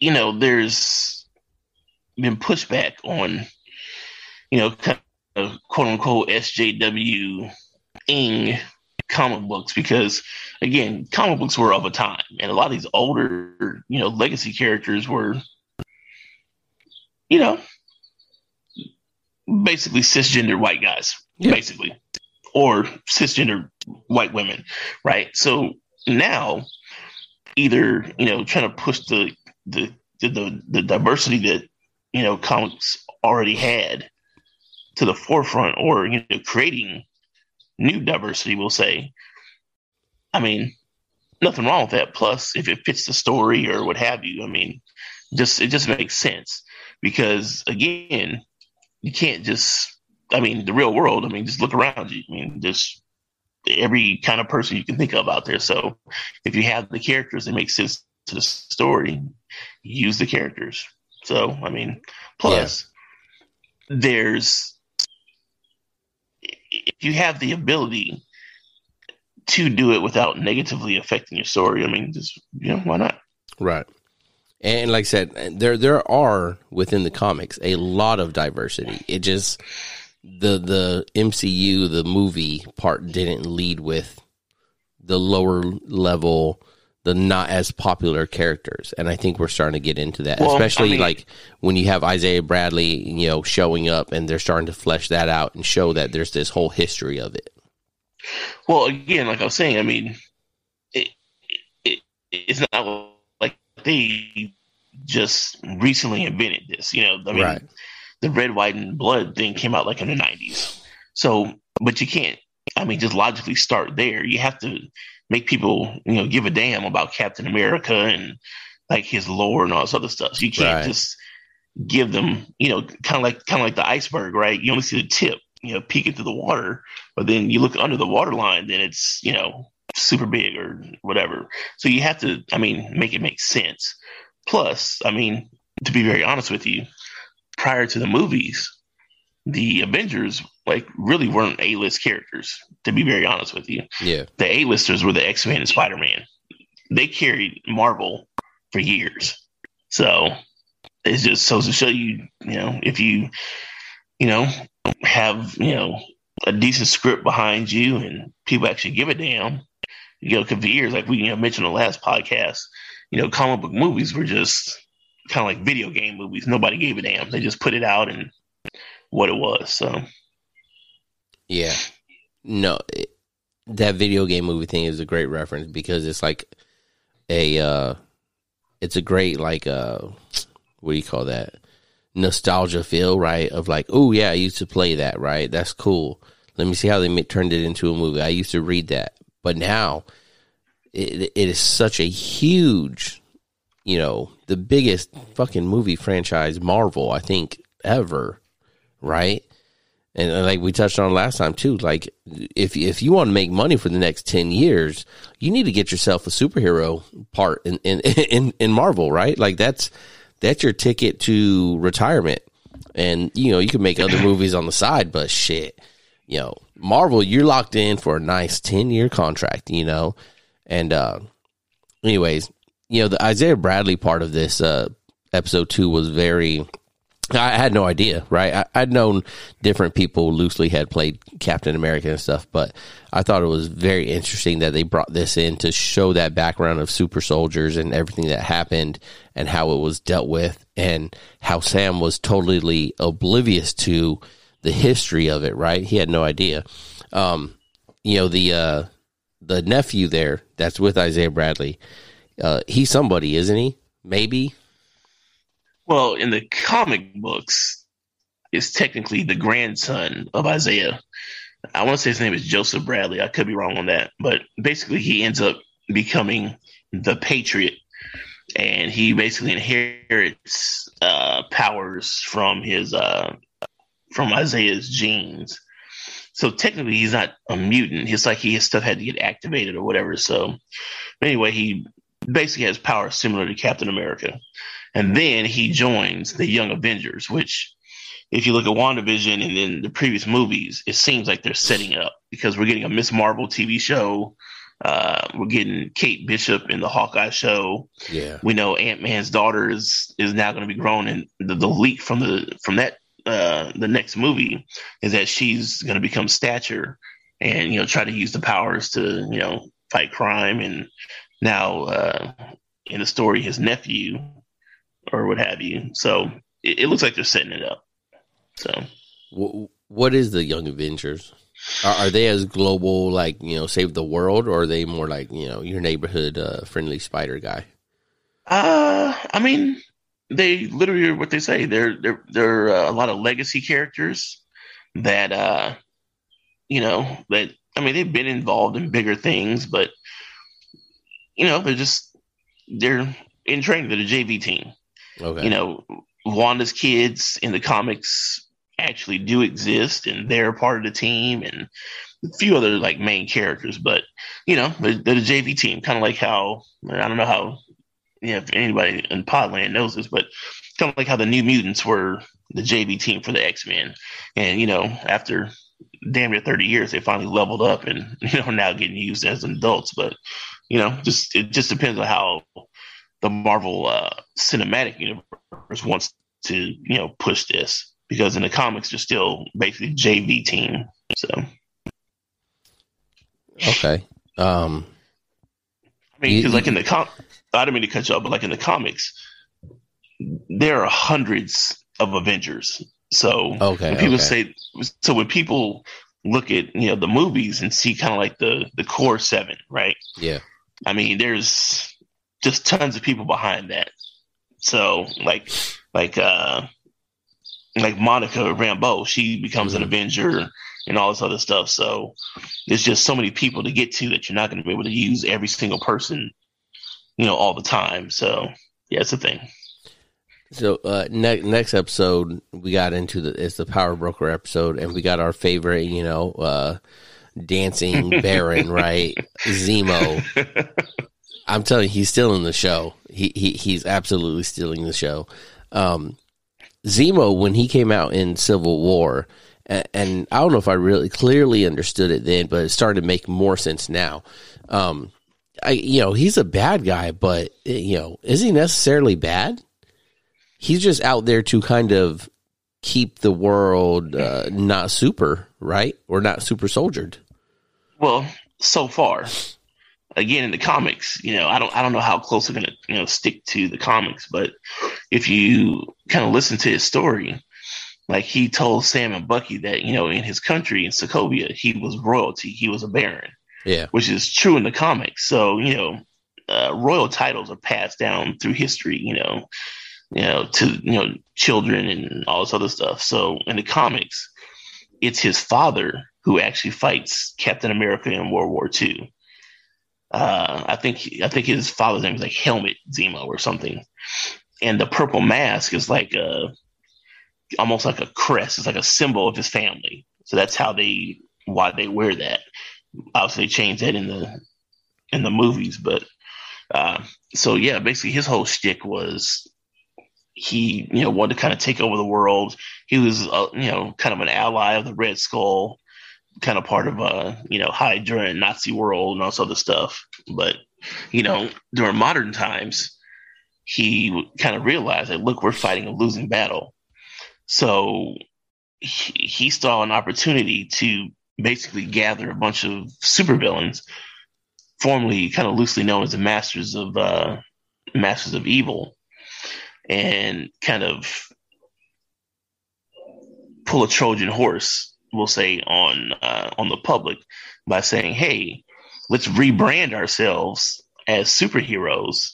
you know, there's been pushback on, you know, kind of quote unquote S J W-ing comic books because, again, comic books were of a time, and a lot of these older, you know, legacy characters were, you know, basically cisgender white guys, yeah. basically, or cisgender white women, right? So now, either, you know, trying to push the the the, the diversity that, you know, comics already had to the forefront, or, you know, creating new diversity, we'll say. I mean, nothing wrong with that. Plus, if it fits the story or what have you, I mean, just it just makes sense, because again, you can't just, I mean, the real world, I mean, just look around you. I mean, just every kind of person you can think of out there. So if you have the characters that make sense to the story, use the characters. So, I mean, plus yeah. there's, if you have the ability to do it without negatively affecting your story, I mean, just, you know, why not? Right. And like I said, there there are within the comics a lot of diversity. It just the the M C U, the movie part, didn't lead with the lower level, the not as popular characters. And I think we're starting to get into that, well, especially I mean, like when you have Isaiah Bradley, you know, showing up, and they're starting to flesh that out and show that there's this whole history of it. Well, again, like I was saying, I mean, it, it it's not like they just recently invented this, you know. I mean, right. the red, white, and blood thing came out like in the nineties. So, but you can't, I mean, just logically start there. You have to make people, you know, give a damn about Captain America and like his lore and all this other stuff. So you can't right. just give them, you know, kind of like kind of like the iceberg, right? You only see the tip, you know, peeking through the water, but then you look under the water line, then it's, you know, super big or whatever. So you have to, I mean, make it make sense. Plus, I mean, to be very honest with you, prior to the movies, the Avengers, like, really weren't A-list characters, to be very honest with you. Yeah. The A-listers were the X-Men and Spider-Man. They carried Marvel for years. So it's just so to show you, you know, if you, you know, have, you know, a decent script behind you and people actually give a damn, you know, because for years, like we you know, mentioned in the last podcast, you know, comic book movies were just kind of like video game movies. Nobody gave a damn. They just put it out and what it was. So, yeah, no, it, that video game movie thing is a great reference, because it's like a, uh, it's a great, like, uh, what do you call that? Nostalgia feel, right? Of like, oh yeah, I used to play that, right? That's cool. Let me see how they made, turned it into a movie. I used to read that, but now it, it is such a huge, you know, the biggest fucking movie franchise, Marvel, I think, ever, right? And, and like we touched on last time too, like if if you want to make money for the next ten years, you need to get yourself a superhero part in in in, in Marvel, right? Like that's. That's your ticket to retirement. And, you know, you can make other movies on the side, but shit, you know, Marvel, you're locked in for a nice ten-year contract, you know. And uh, anyways, you know, the Isaiah Bradley part of this uh, episode two was very, I had no idea, right? I, I'd known different people loosely had played Captain America and stuff, but I thought it was very interesting that they brought this in to show that background of super soldiers and everything that happened and how it was dealt with, and how Sam was totally oblivious to the history of it, right? He had no idea. Um, you know, the uh, the nephew there that's with Isaiah Bradley, uh, he's somebody, isn't he? Maybe. Well, in the comic books, it's technically the grandson of Isaiah. I want to say his name is Joseph Bradley. I could be wrong on that. But basically, he ends up becoming the Patriot. And he basically inherits uh, powers from his uh, from Isaiah's genes. So technically, he's not a mutant. It's like his stuff had to get activated or whatever. So anyway, he basically has powers similar to Captain America. And then he joins the Young Avengers, which if you look at WandaVision and then the previous movies, it seems like they're setting up, because we're getting a Miss Marvel T V show. Uh, we're getting Kate Bishop in the Hawkeye show. Yeah, we know Ant-Man's daughter is, is now going to be grown. And the, the leak from the from that uh, the next movie is that she's going to become Stature and, you know, try to use the powers to, you know, fight crime. And now uh, in the story, his nephew, or what have you. So it, it looks like they're setting it up. So w- what is the Young Avengers? Are, are they as global, like, you know, save the world, or are they more like, you know, your neighborhood uh, friendly spider guy? Uh, I mean, they literally are what they say. They're, they're, they're uh, a lot of legacy characters that, uh, you know, that, I mean, they've been involved in bigger things, but, you know, they're just, they're in training. They're the J V team. Okay. You know, Wanda's kids in the comics actually do exist, and they're part of the team, and a few other, like, main characters, but, you know, they're, they're the J V team, kind of like how, I don't know how, you know, if anybody in Podland knows this, but kind of like how the New Mutants were the J V team for the X-Men. And, you know, after damn near thirty years, they finally leveled up and, you know, now getting used as adults. But, you know, just it just depends on how the Marvel uh, cinematic universe wants to, you know, push this. Because in the comics, they're still basically J V team. So. Okay. Um, I mean, because like in the com- I don't mean to cut you off, but like in the comics, there are hundreds of Avengers. So okay, when people okay. say, so when people look at, you know, the movies and see kind of like the, the core seven, right? Yeah. I mean, there's just tons of people behind that. So like, like, uh, like Monica Rambeau, she becomes mm-hmm. an Avenger and all this other stuff. So there's just so many people to get to that you're not going to be able to use every single person, you know, all the time. So yeah, it's a thing. So uh, ne- next episode, we got into the it's the Power Broker episode, and we got our favorite, you know, uh, dancing Baron, right? Zemo. I'm telling you, he's stealing the show. He he he's absolutely stealing the show. Um, Zemo, when he came out in Civil War, and, and I don't know if I really clearly understood it then, but it started to make more sense now. Um, I you know he's a bad guy, but you know, is he necessarily bad? He's just out there to kind of keep the world uh, not super, right? Or not super soldiered. Well, so far, again, in the comics, you know, I don't, I don't know how close they're going to, you know, stick to the comics, but if you kind of listen to his story, like he told Sam and Bucky that, you know, in his country in Sokovia, he was royalty, he was a baron, yeah, which is true in the comics. So, you know, uh, royal titles are passed down through history, you know. You know, to, you know, children and all this other stuff. So in the comics, it's his father who actually fights Captain America in World War Two. Uh, I think I think his father's name is like Helmet Zemo or something. And the purple mask is like a almost like a crest. It's like a symbol of his family. So that's how they why they wear that. Obviously, they changed that in the in the movies. But uh, so yeah, basically his whole shtick was, he, you know, wanted to kind of take over the world. He was, uh, you know, kind of an ally of the Red Skull, kind of part of, uh, you know, Hydra and Nazi world and all this other stuff. But, you know, during modern times, he kind of realized that, look, we're fighting a losing battle. So he, he saw an opportunity to basically gather a bunch of supervillains, formerly kind of loosely known as the Masters of uh, Masters of Evil, and kind of pull a Trojan horse, we'll say, on uh, on the public by saying, hey, let's rebrand ourselves as superheroes,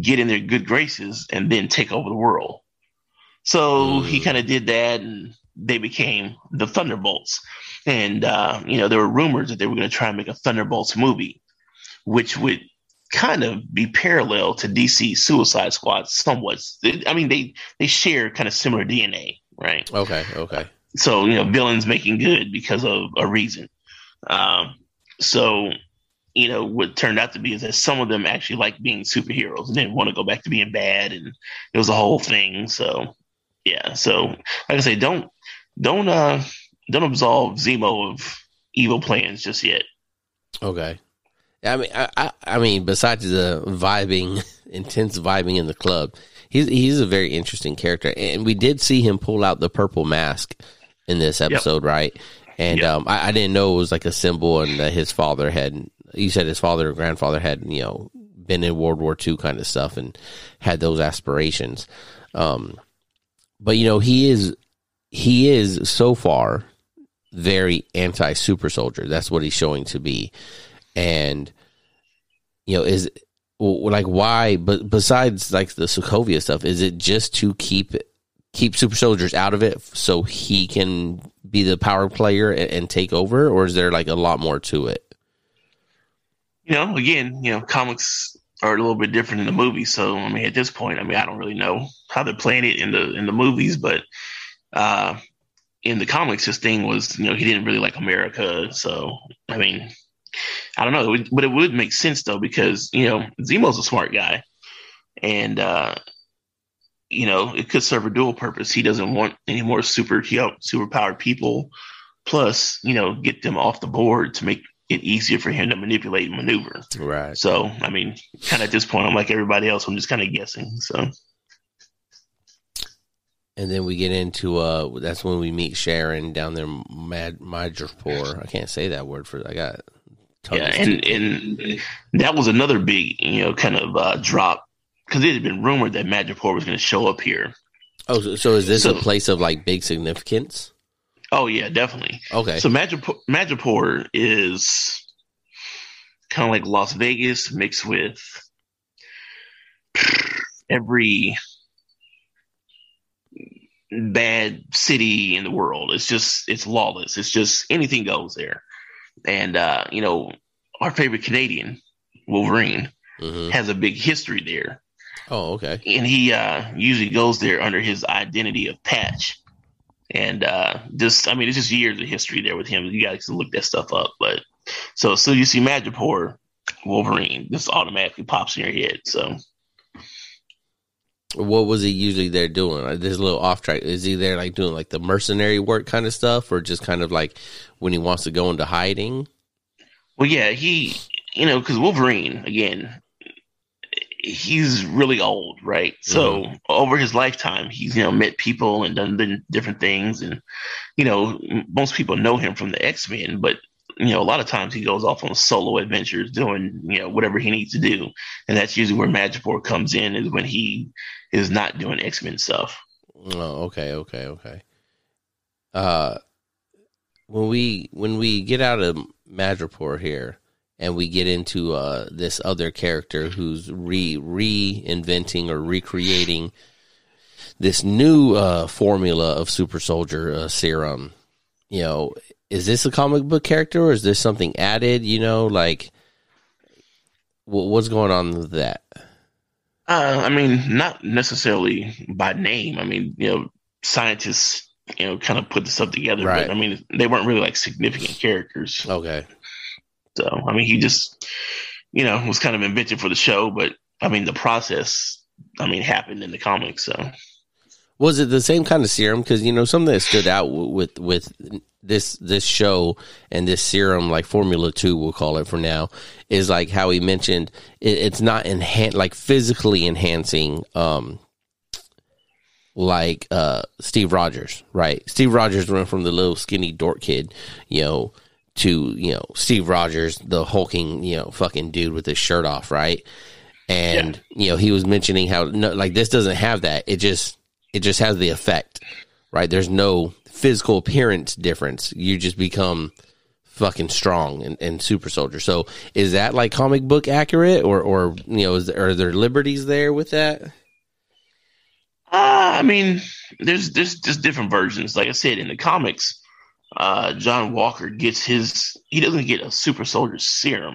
get in their good graces, and then take over the world. So he kind of did that, and they became the Thunderbolts. And, uh, you know, there were rumors that they were going to try and make a Thunderbolts movie, which would kind of be parallel to D C's Suicide Squad somewhat. I mean, they, they share kind of similar D N A, right? Okay, okay. So, you know, villains making good because of a reason. Um, so, you know, what turned out to be is that some of them actually like being superheroes and didn't want to go back to being bad, and it was a whole thing. So, yeah. So, like I say, don't don't uh, don't absolve Zemo of evil plans just yet. Okay. I mean, I, I, I mean, besides the vibing, intense vibing in the club, he's he's a very interesting character, and we did see him pull out the purple mask in this episode, yep. right? And yep. um, I, I didn't know it was like a symbol, and that his father had. You said his father or grandfather had, you know, been in World War Two kind of stuff and had those aspirations. Um, but you know, he is he is so far very anti-super soldier. That's what he's showing to be. And, you know, is like why, but besides like the Sokovia stuff, is it just to keep keep super soldiers out of it so he can be the power player and, and take over? Or is there like a lot more to it? You know, again, you know, comics are a little bit different in the movie. So, I mean, at this point, I mean, I don't really know how they're playing it in the, in the movies, but uh, in the comics, his thing was, you know, he didn't really like America. So, I mean, I don't know, but it would make sense though, because, you know, Zemo's a smart guy and, uh, you know, it could serve a dual purpose. He doesn't want any more super, you know, superpowered people. Plus, you know, get them off the board to make it easier for him to manipulate and maneuver. Right. So, I mean, kind of at this point, I'm like everybody else. I'm just kind of guessing. So. And then we get into uh, that's when we meet Sharon down there, Mad Madripoor. I can't say that word for I got. Yeah, and, and that was another big, you know, kind of uh, drop. Because it had been rumored that Madripoor was going to show up here. Oh, so, so is this so, a place of like big significance? Oh yeah, definitely. Okay. So Madripoor, Madripoor is kind of like Las Vegas mixed with every bad city in the world. It's just it's lawless. It's just anything goes there. And uh, you know, our favorite Canadian, Wolverine, mm-hmm. has a big history there. Oh, okay. And he uh, usually goes there under his identity of Patch. And uh, just, I mean, it's just years of history there with him. You guys can look that stuff up. But so, so you see Madripoor, Wolverine, this automatically pops in your head. So, what was he usually there doing? Like, this little off track. Is he there like doing like the mercenary work kind of stuff, or just kind of like when he wants to go into hiding? Well, yeah, he, you know, because Wolverine again. He's really old, right? So mm-hmm. over his lifetime, he's, you know, met people and done different things. And, you know, most people know him from the X-Men, but, you know, a lot of times he goes off on solo adventures doing, you know, whatever he needs to do. And that's usually where Madripoor comes in, is when he is not doing X-Men stuff. Oh, okay. Okay. Okay. Uh, when we, when we get out of Madripoor here, and we get into uh, this other character who's re reinventing or recreating this new uh, formula of super soldier uh, serum. You know, is this a comic book character, or is this something added? You know, like w- what's going on with that? Uh, I mean, not necessarily by name. I mean, you know, scientists, you know, kind of put this stuff together. Right. But I mean, they weren't really like significant characters. Okay. So, I mean, he just, you know, was kind of invented for the show, but, I mean, the process, I mean, happened in the comics, so. Was it the same kind of serum? Because, you know, something that stood out with with this this show and this serum, like Formula two, we'll call it for now, is like how he mentioned it, it's not enhan- like physically enhancing, um, like uh, Steve Rogers, right? Steve Rogers went from the little skinny dork kid, you know, to, you know, Steve Rogers, the hulking, you know, fucking dude with his shirt off, right? And, yeah. you know, he was mentioning how, no, like, this doesn't have that. It just, it just has the effect, right? There's no physical appearance difference. You just become fucking strong and, and super soldier. So is that, like, comic book accurate? Or, or you know, is there, are there liberties there with that? Uh, I mean, there's, there's just different versions. Like I said, in the comics, Uh, John Walker gets his, he doesn't get a super soldier serum.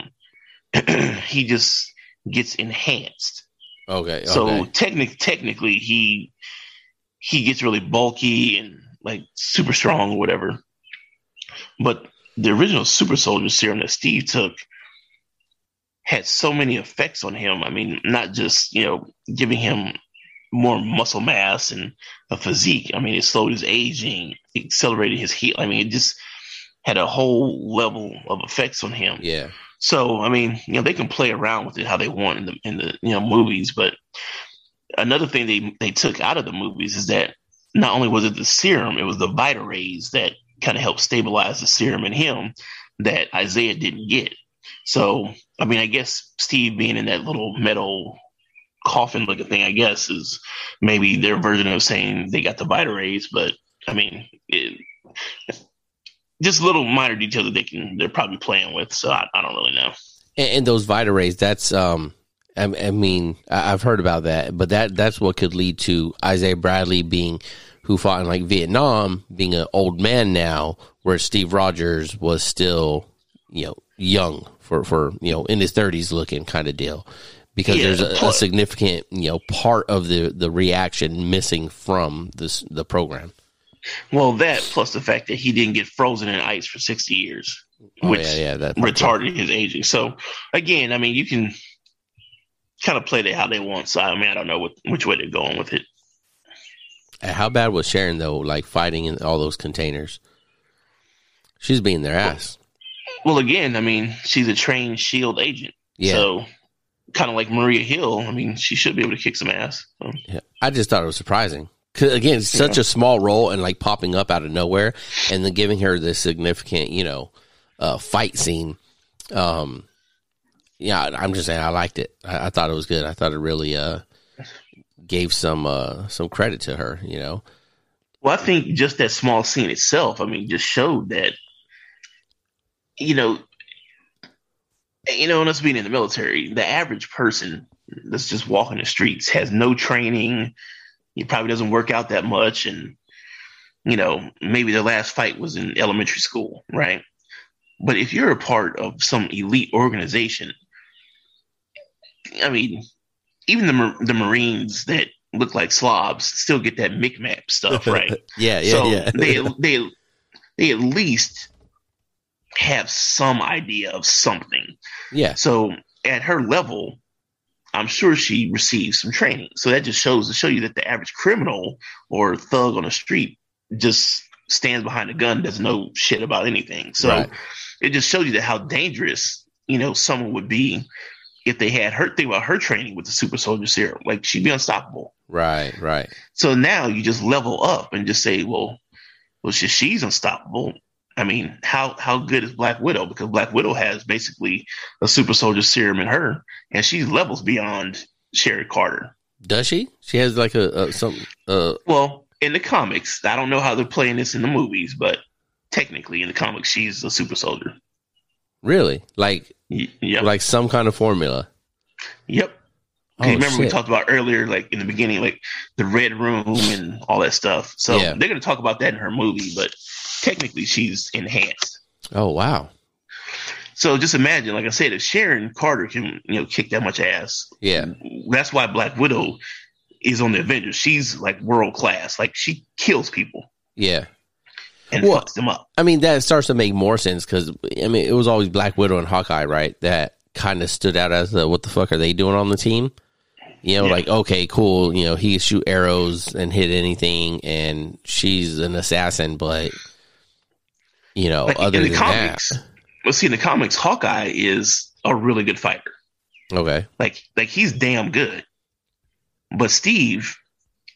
He just gets enhanced. Okay. So okay. Technic- technically he, he gets really bulky and like super strong or whatever. But the original super soldier serum that Steve took had so many effects on him. I mean, not just, you know, giving him more muscle mass and a physique. I mean, it slowed his aging, accelerated his heal. I mean, it just had a whole level of effects on him. Yeah. So, I mean, you know, they can play around with it how they want in the, in the you know, movies. But another thing they, they took out of the movies is that not only was it the serum, it was the Vita Rays that kind of helped stabilize the serum in him that Isaiah didn't get. So, I mean, I guess Steve being in that little metal coffin looking thing, I guess, is maybe their version of saying they got the Vita Rays, but I mean, it, it's just little minor details that they can, they're probably playing with. So I, I don't really know. And, and those Vita rays, that's, um, I, I mean, I, I've heard about that, but that, that's what could lead to Isaiah Bradley being, who fought in like Vietnam, being an old man now, where Steve Rogers was still, you know, young for, for, you know, in his thirties looking kind of deal. Because yeah, there's a, a significant, you know, part of the, the reaction missing from this the program. Well, that plus the fact that he didn't get frozen in ice for sixty years, oh, which yeah, yeah, that retarded his aging. So again, I mean, you can kind of play that how they want. So I mean, I don't know what, which way they're going with it. How bad was Sharon though? Like fighting in all those containers, she's beating their ass. Well, well again, I mean, she's a trained SHIELD agent, yeah. So. Kind of like Maria Hill. I mean, she should be able to kick some ass. So. Yeah, I just thought it was surprising. Cause again, it's such yeah. a small role and like popping up out of nowhere and then giving her this significant, you know, uh, fight scene. Um, yeah, I'm just saying I liked it. I, I thought it was good. I thought it really uh, gave some uh, some credit to her, you know. Well, I think just that small scene itself, I mean, just showed that, you know, You know, and us being in the military, the average person that's just walking the streets has no training. He probably doesn't work out that much. And, you know, maybe their last fight was in elementary school, right? But if you're a part of some elite organization, I mean, even the the Marines that look like slobs still get that MCMAP stuff, right? yeah, yeah, so yeah. they, they, they at least... have some idea of something. Yeah. So at her level, I'm sure she receives some training. So that just shows to show you that the average criminal or thug on the street just stands behind a gun, doesn't know shit about anything. So right. It just shows you that how dangerous, you know, someone would be if they had her thing about her training with the super soldier serum. Like she'd be unstoppable. Right, right. So now you just level up and just say, well, well, she, she's unstoppable. I mean, how, how good is Black Widow? Because Black Widow has basically a super soldier serum in her, and she's levels beyond Sharon Carter. Does she? She has like a, a some. Uh... Well, in the comics, I don't know how they're playing this in the movies, but technically, in the comics, she's a super soldier. Really? Like, y- yep. like some kind of formula. Yep. Oh, remember shit. We talked about earlier, like in the beginning, like the Red Room and all that stuff. So yeah. They're going to talk about that in her movie, but. Technically, she's enhanced. Oh, wow. So just imagine, like I said, if Sharon Carter can, you know, kick that much ass. Yeah. That's why Black Widow is on the Avengers. She's like world class. Like she kills people. Yeah. And well, fucks them up. I mean, that starts to make more sense because, I mean, it was always Black Widow and Hawkeye, right? That kind of stood out as the, what the fuck are they doing on the team? You know, yeah. like, okay, cool. You know, he shoot arrows and hit anything and she's an assassin, but... You know, like other in the than comics, that. Well, see, in the comics, Hawkeye is a really good fighter. Okay. Like, like he's damn good. But Steve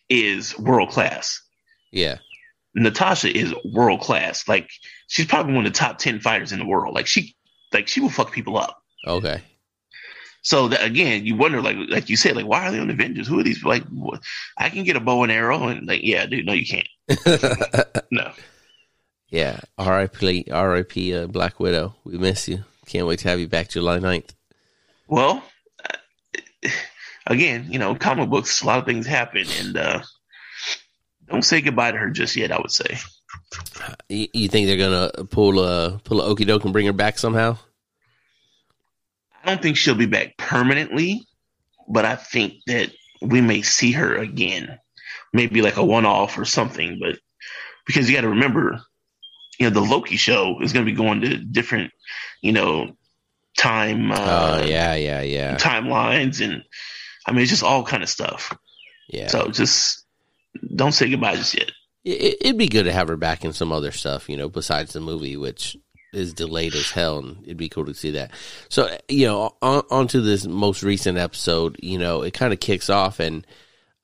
is world class. Yeah. Natasha is world class. Like, she's probably one of the top ten fighters in the world. Like, she, like she will fuck people up. Okay. So, that, again, you wonder, like like you said, like, why are they on the Avengers? Who are these? Like, what? I can get a bow and arrow. And, like, yeah, dude, no, you can't. No. Yeah, R I P R I P Uh, Black Widow. We miss you. Can't wait to have you back July ninth. Well, again, you know, comic books, a lot of things happen, and uh, don't say goodbye to her just yet, I would say. You, you think they're going to pull a, pull a okie doke and bring her back somehow? I don't think she'll be back permanently, but I think that we may see her again. Maybe like a one-off or something, but because you got to remember... You know, the Loki show is going to be going to different, you know, time. Uh, uh, yeah, yeah, yeah. Timelines. And I mean, it's just all kind of stuff. Yeah. So just don't say goodbye just yet. It, it'd be good to have her back in some other stuff, you know, besides the movie, which is delayed as hell. And it'd be cool to see that. So, you know, on, on to this most recent episode, you know, it kind of kicks off and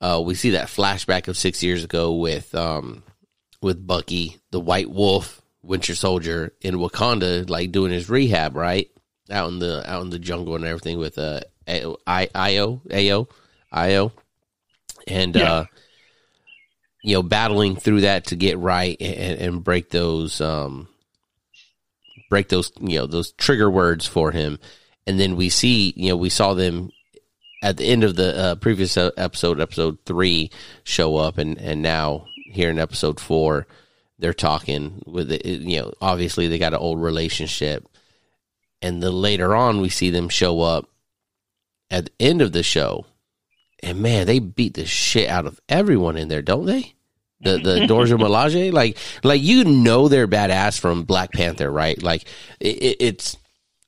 uh, we see that flashback of six years ago with, um, with Bucky, the White Wolf. Winter Soldier in Wakanda, like doing his rehab, right? Out in the out in the jungle and everything with uh I O I O I O, and yeah. uh, you know, battling through that to get right and, and break those, um, break those, you know, those trigger words for him. And then we see, you know, we saw them at the end of the uh, previous episode, episode three, show up, and, and now here in episode four, they're talking with, the, you know, obviously they got an old relationship. And then later on, we see them show up at the end of the show. And man, they beat the shit out of everyone in there, don't they? The the Dorja Malaje, like like you know they're badass from Black Panther, right? Like it, it's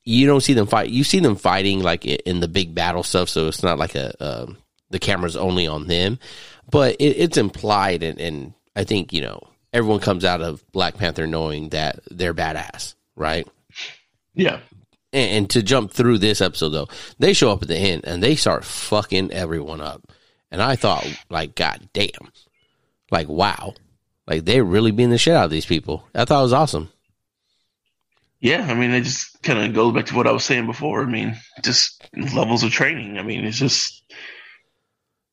you don't see them fight. You see them fighting like in the big battle stuff, so it's not like a uh, the camera's only on them, but it, it's implied, and, and I think you know everyone comes out of Black Panther knowing that they're badass, right? Yeah. And to jump through this episode, though, they show up at the end and they start fucking everyone up. And I thought, like, God damn. Like, wow. Like, they're really beating the shit out of these people. I thought it was awesome. Yeah, I mean, it just kind of goes back to what I was saying before. I mean, just levels of training. I mean, it's just,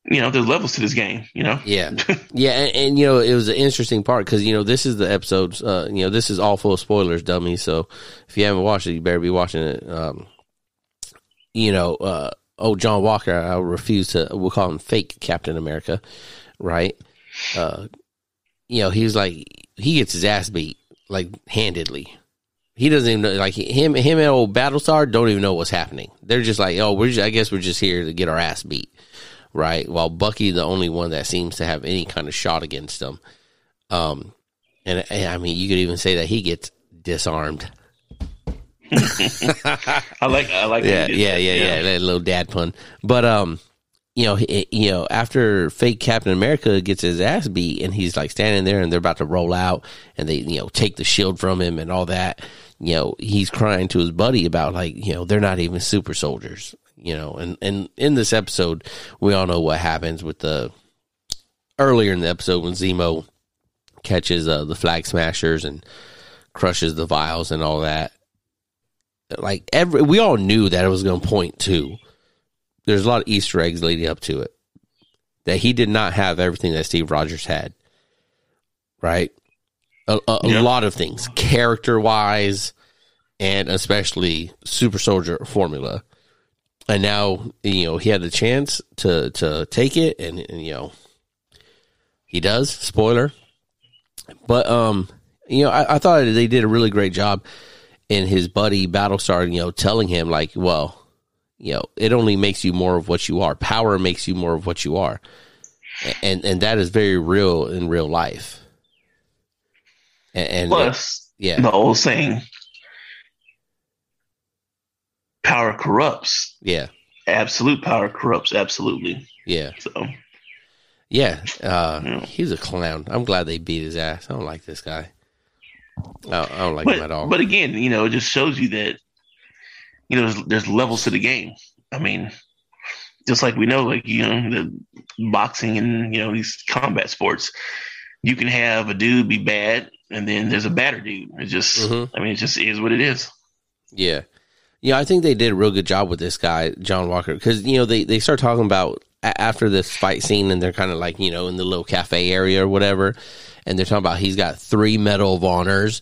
you know, there's levels to this game, you know? Yeah. Yeah, and, and you know, it was an interesting part because, you know, this is the episode, uh, you know, this is all full of spoilers, dummy. So if you haven't watched it, you better be watching it. Um, you know, uh, oh, John Walker, I refuse to, we'll call him fake Captain America, right? Uh, you know, he was like, he gets his ass beat, like, handedly. He doesn't even know, like, him, him and old Battlestar don't even know what's happening. They're just like, oh, we're just, I guess we're just here to get our ass beat. Right, while Bucky, the only one that seems to have any kind of shot against him, um, and, and I mean, you could even say that he gets disarmed. I like, I like, yeah, yeah, yeah, yeah, yeah, that little dad pun. But um, you know, he, you know, after fake Captain America gets his ass beat, and he's like standing there, and they're about to roll out, and they, you know, take the shield from him and all that. You know, he's crying to his buddy about like, you know, they're not even super soldiers. You know, and, and in this episode, we all know what happens with the earlier in the episode when Zemo catches uh, the Flag Smashers and crushes the vials and all that. Like every, we all knew that it was going to point to. There's a lot of Easter eggs leading up to it that he did not have everything that Steve Rogers had, right? A, a, yeah. a lot of things, character wise, and especially super soldier formula. And now, you know, he had the chance to, to take it, and, and, you know, he does. Spoiler. But, um, you know, I, I thought they did a really great job in his buddy Battlestar, you know, telling him, like, well, you know, it only makes you more of what you are. Power makes you more of what you are. And and that is very real in real life. And, and plus, it, yeah. the old saying. Power corrupts. Yeah. Absolute power corrupts. Absolutely. Yeah. So. Yeah. Uh, yeah. He's a clown. I'm glad they beat his ass. I don't like this guy. I, I don't like but, him at all. But again, you know, it just shows you that, you know, there's, there's levels to the game. I mean, just like we know, like, you know, the boxing and, you know, these combat sports, you can have a dude be bad and then there's a badder dude. It just, mm-hmm. I mean, it just is what it is. Yeah. Yeah, I think they did a real good job with this guy, John Walker, because, you know, they, they start talking about a- after this fight scene, and they're kind of like, you know, in the little cafe area or whatever, and they're talking about he's got three Medal of Honors.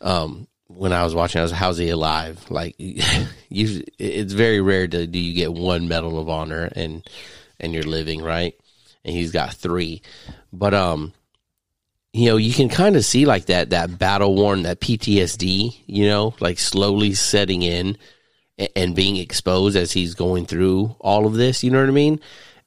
Um, when I was watching, I was, how's he alive? Like, you, it's very rare to do you get one Medal of Honor and and you're living, right? And he's got three. But, um, you know, you can kind of see like that, that battle worn, that P T S D, you know, like slowly setting in and, and being exposed as he's going through all of this. You know what I mean?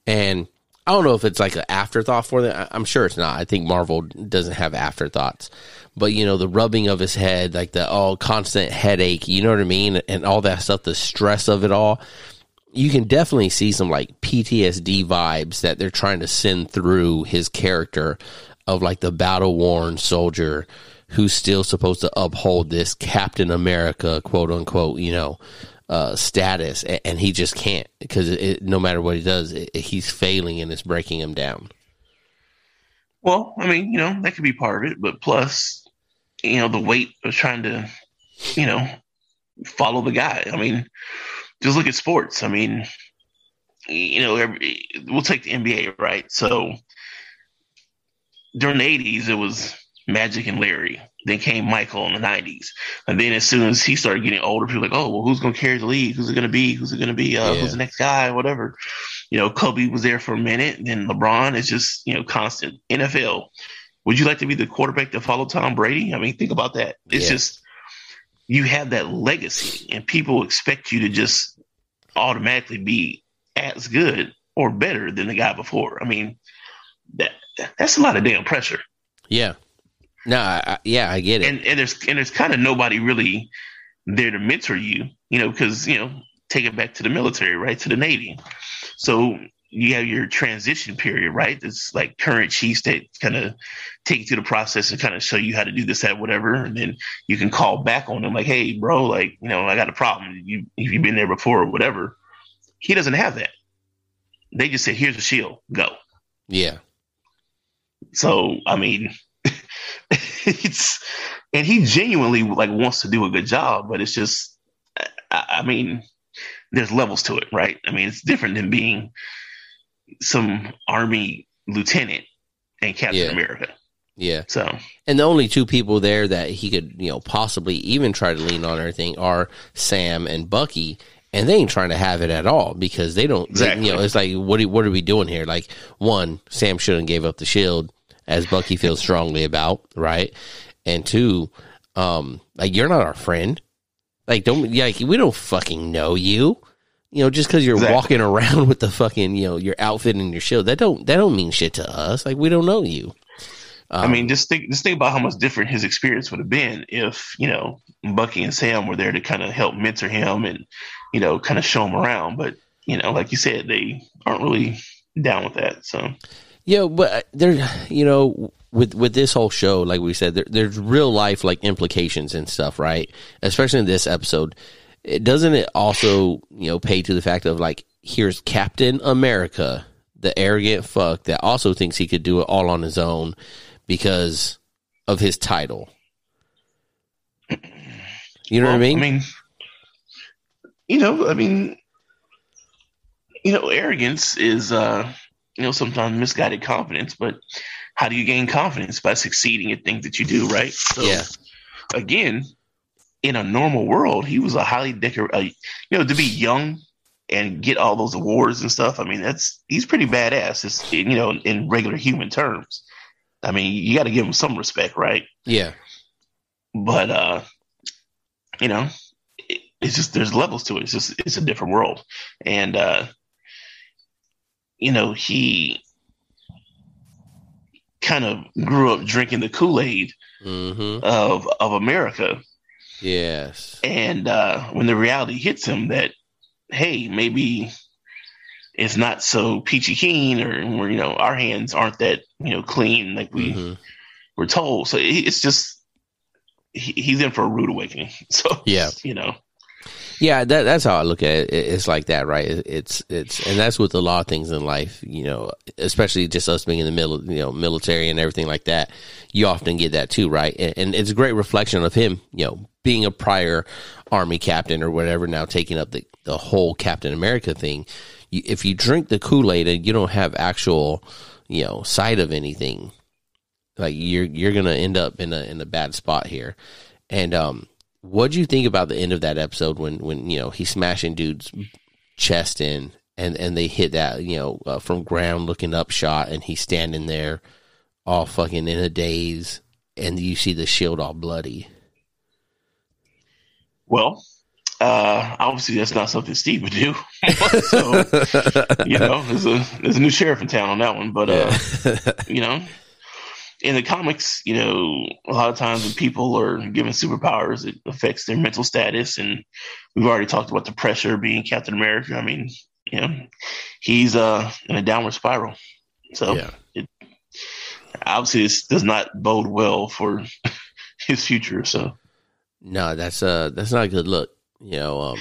And I don't know if it's like an afterthought for them. I'm sure it's not. I think Marvel doesn't have afterthoughts, but you know, the rubbing of his head, like the all oh, constant headache, you know what I mean? And all that stuff, the stress of it all, you can definitely see some like P T S D vibes that they're trying to send through his character of like the battle-worn soldier who's still supposed to uphold this Captain America, quote-unquote, you know, uh, status, and, and he just can't because it, it, no matter what he does, it, he's failing and it's breaking him down. Well, I mean, you know, that could be part of it, but plus, you know, the weight of trying to, you know, follow the guy. I mean, just look at sports. I mean, you know, every, we'll take the N B A, right? So during the eighties, it was Magic and Larry. Then came Michael in the nineties. And then as soon as he started getting older, people were like, oh, well, who's going to carry the league? Who's it going to be? Who's it going to be? Uh, yeah. Who's the next guy? Whatever. You know, Kobe was there for a minute. And then LeBron is just, you know, constant. N F L. Would you like to be the quarterback to follow Tom Brady? I mean, think about that. It's yeah. just you have that legacy and people expect you to just automatically be as good or better than the guy before. I mean, that that's a lot of damn pressure. Yeah. No, I, I, yeah, I get it. And, and there's and there's kind of nobody really there to mentor you, you know, because, you know, take it back to the military, right, to the Navy. So you have your transition period, right? It's like current chiefs that kind of take you through the process and kind of show you how to do this, that, whatever. And then you can call back on them like, hey, bro, like, you know, I got a problem. You, if you've been there before or whatever. He doesn't have that. They just say, here's a shield. Go. Yeah. So, I mean... It's and he genuinely like wants to do a good job, but it's just, I, I mean, there's levels to it, right? I mean, it's different than being some Army lieutenant and Captain yeah. America. Yeah. So, and the only two people there that he could, you know, possibly even try to lean on or anything are Sam and Bucky. And they ain't trying to have it at all because they don't, exactly. they, you know, it's like, what, what are we doing here? Like, one, Sam shouldn't give up the shield, as Bucky feels strongly about, right? And two, um, like, you're not our friend. Like, don't, like, we don't fucking know you. You know, just because you're exactly. walking around with the fucking, you know, your outfit and your shield, that don't that don't mean shit to us. Like, we don't know you. Um, I mean, just think just think about how much different his experience would have been if, you know, Bucky and Sam were there to kind of help mentor him and, you know, kind of show him around. But, you know, like you said, they aren't really down with that, so... Yeah, but there, you know, with with this whole show, like we said, there, there's real life like implications and stuff, right? Especially in this episode, it, doesn't it also, you know, pay to the fact of like, here's Captain America, the arrogant fuck that also thinks he could do it all on his own because of his title. You know well, what I mean? I mean, you know, I mean, you know, arrogance is. Uh... You know, sometimes misguided confidence, but how do you gain confidence? By succeeding at things that you do, right? So, yeah. Again, in a normal world, he was a highly decorated, uh, you know, to be young and get all those awards and stuff. I mean, that's he's pretty badass. It's, you know, in regular human terms. I mean, you got to give him some respect, right? Yeah. But uh, you know, it, it's just there's levels to it. It's just it's a different world, and. uh You know, he kind of grew up drinking the Kool-Aid mm-hmm. of of America. Yes. And uh, when the reality hits him that, hey, maybe it's not so peachy keen or, you know, our hands aren't that, you know, clean like we mm-hmm. were told. So it's just he, he's in for a rude awakening. So, yeah. you know. Yeah, that, that's how I look at it. It's like that, right? It's it's, and that's with a lot of things in life, you know, especially just us being in the middle, you know, military and everything like that. You often get that too, right? And, and it's a great reflection of him, you know, being a prior Army captain or whatever. Now taking up the the whole Captain America thing. You, if you drink the Kool-Aid and you don't have actual, you know, sight of anything, like you're you're gonna end up in a in a bad spot here, and um. What do you think about the end of that episode when, when you know he's smashing dude's chest in and, and they hit that you know uh, from ground looking up shot and he's standing there all fucking in a daze and you see the shield all bloody? Well, uh, obviously that's not something Steve would do. so you know there's a there's a new sheriff in town on that one, but uh, you know. In the comics, you know, a lot of times when people are given superpowers, it affects their mental status. And we've already talked about the pressure being Captain America. I mean, you know, he's uh, in a downward spiral. So yeah. it, obviously this does not bode well for his future. So no, that's uh, that's not a good look, you know, um,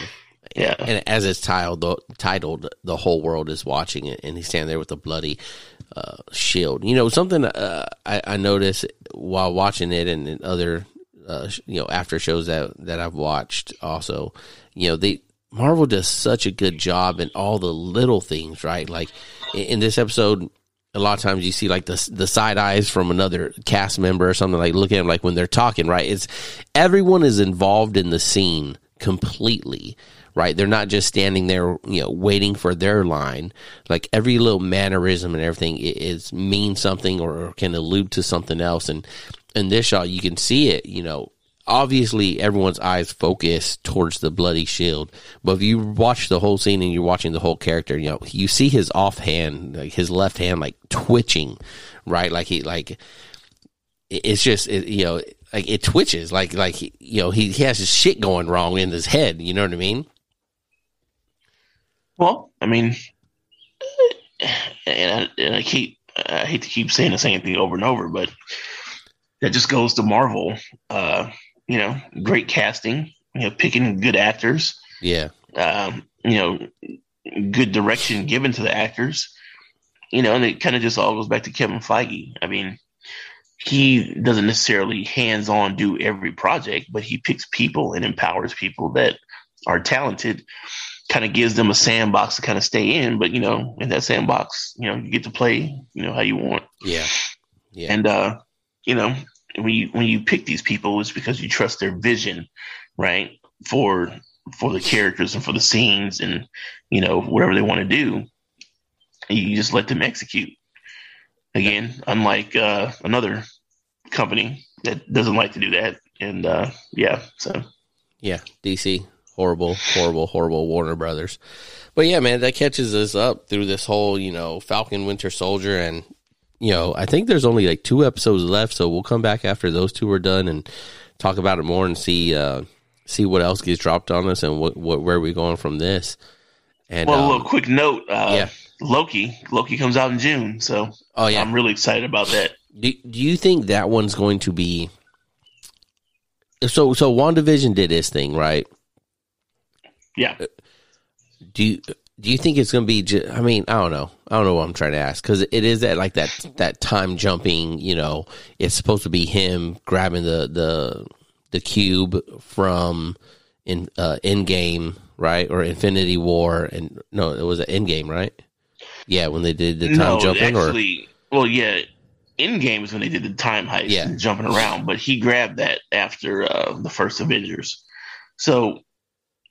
yeah. And as it's titled, titled, the whole world is watching it, and he's standing there with a bloody uh, shield. You know, something uh, I, I noticed while watching it, and in other uh, you know after shows that, that I've watched, also, you know, they Marvel does such a good job in all the little things, right? Like in, in this episode, a lot of times you see like the the side eyes from another cast member or something, like look at them like when they're talking, right? It's everyone is involved in the scene completely, right? They're not just standing there, you know, waiting for their line. Like every little mannerism and everything is means something or can allude to something else. And in this shot, you can see it, you know. Obviously, everyone's eyes focus towards the bloody shield, but if you watch the whole scene and you're watching the whole character, you know, you see his offhand, like his left hand, like twitching, right? Like he, like it's just, it, you know, like it twitches, like like you know, he he has his shit going wrong in his head. You know what I mean? Well, I mean, and I, and I keep, I hate to keep saying the same thing over and over, but that just goes to Marvel. Uh, You know, great casting, you know, picking good actors. Yeah. Um, you know, good direction given to the actors. You know, and it kind of just all goes back to Kevin Feige. I mean, he doesn't necessarily hands-on do every project, but he picks people and empowers people that are talented, kind of gives them a sandbox to kind of stay in. But, you know, in that sandbox, you know, you get to play, you know, how you want. Yeah. Yeah. And, uh, you know, when you when you pick these people, it's because you trust their vision, right, for for the characters and for the scenes and, you know, whatever they want to do. You just let them execute. Again, unlike uh, another company that doesn't like to do that. And, uh, yeah, so. Yeah, D C, horrible, horrible, horrible Warner Brothers. But, yeah, man, that catches us up through this whole, you know, Falcon Winter Soldier and, you know, I think there's only like two episodes left, so we'll come back after those two are done and talk about it more and see uh, see what else gets dropped on us and what, what where we're going from this. And well, um, a little quick note, uh, yeah. Loki, Loki comes out in June, so oh, yeah. I'm really excited about that. Do, do you think that one's going to be so? So WandaVision did this thing, right? Yeah. Do you, do you think it's going to be? Just, I mean, I don't know. I don't know what I'm trying to ask, because it is that like that that time jumping. You know, it's supposed to be him grabbing the the the cube from in uh, Endgame, right, or Infinity War, and no, it was an Endgame, right? Yeah, when they did the time no, jumping, actually, or well, yeah, Endgame is when they did the time heist, yeah. and jumping around, but he grabbed that after uh, the first Avengers, so.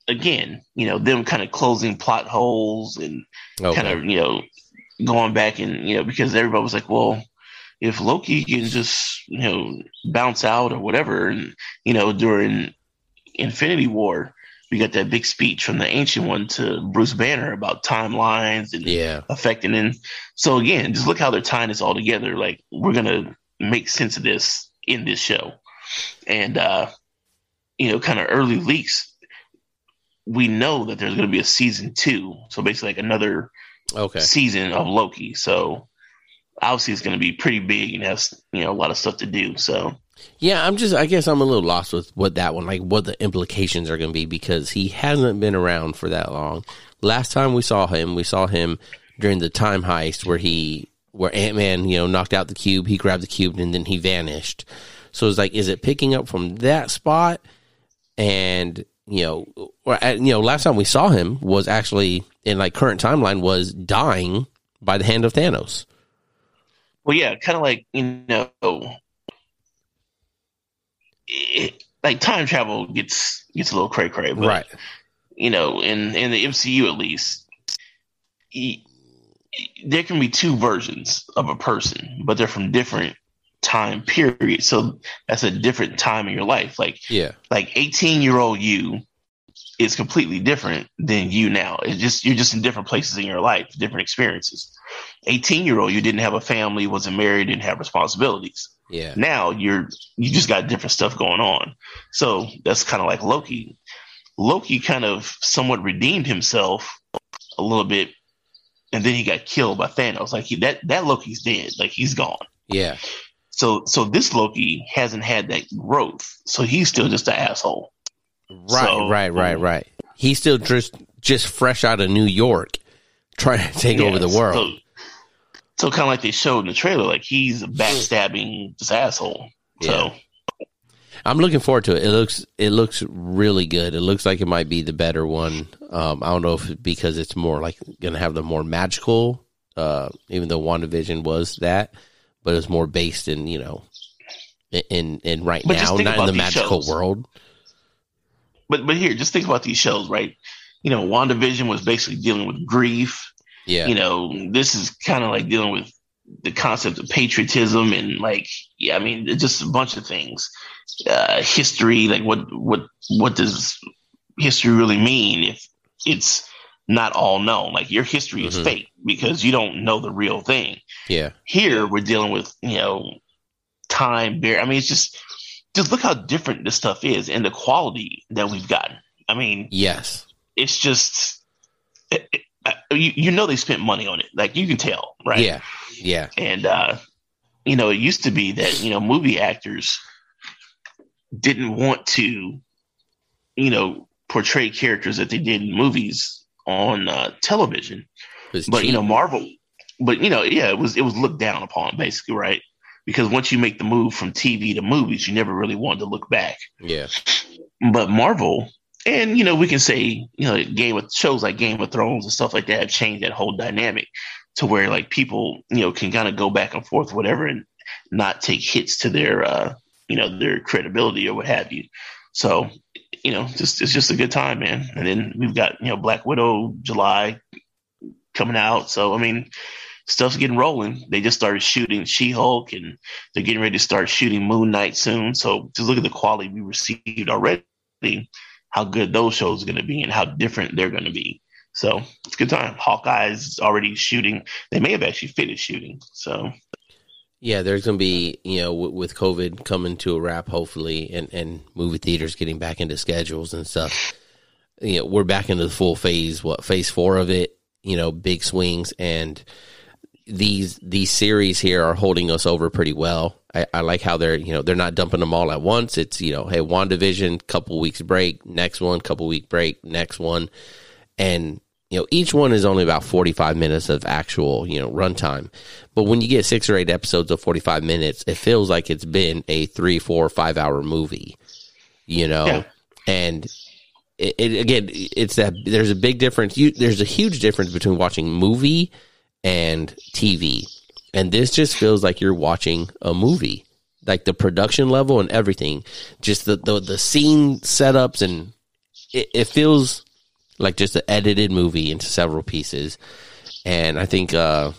Again, you know, them kind of closing plot holes and okay. kind of, you know, going back and, you know, because everybody was like, well, if Loki can just, you know, bounce out or whatever. And, you know, during Infinity War, we got that big speech from the Ancient One to Bruce Banner about timelines and yeah. affecting. And so, again, just look how they're tying this all together. Like, we're going to make sense of this in this show. And, uh, you know, kind of early leaks. We know that there's going to be a season two. So basically like another okay. season of Loki. So obviously it's going to be pretty big and has, you know, a lot of stuff to do. So, yeah, I'm just, I guess I'm a little lost with what that one, like what the implications are going to be, because he hasn't been around for that long. Last time we saw him, we saw him during the time heist where he, where Ant-Man, you know, knocked out the cube, he grabbed the cube and then he vanished. So it's like, is it picking up from that spot? And, you know, or, you know, last time we saw him was actually in like current timeline was dying by the hand of Thanos. Well, yeah, kind of like, you know, it, like time travel gets gets a little cray cray, right? You know, in in the M C U at least, he, there can be two versions of a person, but they're from different time period, so that's a different time in your life. Like yeah, like eighteen year old you is completely different than you now. It's just you're just in different places in your life, different experiences. eighteen year old you didn't have a family, wasn't married, didn't have responsibilities. Yeah, now you're you just got different stuff going on. So that's kind of like Loki. Loki kind of somewhat redeemed himself a little bit, and then he got killed by Thanos. Like he, that that Loki's dead. Like he's gone. Yeah. So, so this Loki hasn't had that growth, so he's still just an asshole. Right, so, right, right, right. He's still just just fresh out of New York, trying to take yeah, over the world. So, so kind of like they showed in the trailer, like he's a backstabbing this asshole. Yeah. So, I'm looking forward to it. It looks it looks really good. It looks like it might be the better one. Um, I don't know if because it's more like going to have the more magical uh, even though WandaVision was that, but it's more based in, you know, in in right but now, not in the magical shows. world. But but here, just think about these shows, right? You know, WandaVision was basically dealing with grief. Yeah. You know, this is kind of like dealing with the concept of patriotism and like, yeah, I mean, just a bunch of things. Uh, history, like what what what does history really mean if it's not all known? Like your history is mm-hmm. fake because you don't know the real thing. Yeah. Here we're dealing with, you know, time. Bar- I mean, it's just just look how different this stuff is and the quality that we've gotten. I mean, yes, it's just it, it, you, you know they spent money on it. Like you can tell, right? Yeah, yeah. And uh, you know, it used to be that you know movie actors didn't want to, you know, portray characters that they did in movies on uh, television. But cheap. you know, Marvel. But you know, yeah, it was it was looked down upon basically, right? Because once you make the move from T V to movies, you never really wanted to look back. Yeah. But Marvel. And, you know, we can say, you know, Game of shows like Game of Thrones and stuff like that have changed that whole dynamic to where, like, people, you know, can kind of go back and forth, whatever, and not take hits to their, uh, you know, their credibility or what have you. So, you know, just it's just a good time, man. And then we've got, you know, Black Widow, July coming out. So, I mean, stuff's getting rolling. They just started shooting She-Hulk, and they're getting ready to start shooting Moon Knight soon. So just look at the quality we received already. How good those shows are going to be and how different they're going to be. So it's a good time. Hawkeye is already shooting. They may have actually finished shooting. So yeah, there's going to be, you know, w- with COVID coming to a wrap, hopefully, and, and movie theaters getting back into schedules and stuff. You know, we're back into the full phase, what phase four of it, you know, big swings. And these, these series here are holding us over pretty well. I, I like how they're, you know, they're not dumping them all at once. It's, you know, hey, WandaVision, couple weeks break, next one, couple week break, next one. And, you know, each one is only about forty-five minutes of actual, you know, runtime. But when you get six or eight episodes of forty-five minutes, it feels like it's been a three, four, five hour movie, you know? Yeah. And it, it, again, it's that there's a big difference. You, there's a huge difference between watching movie and T V. And this just feels like you're watching a movie, like the production level and everything, just the the, the scene setups. And it, it feels like just an edited movie into several pieces. And I think uh,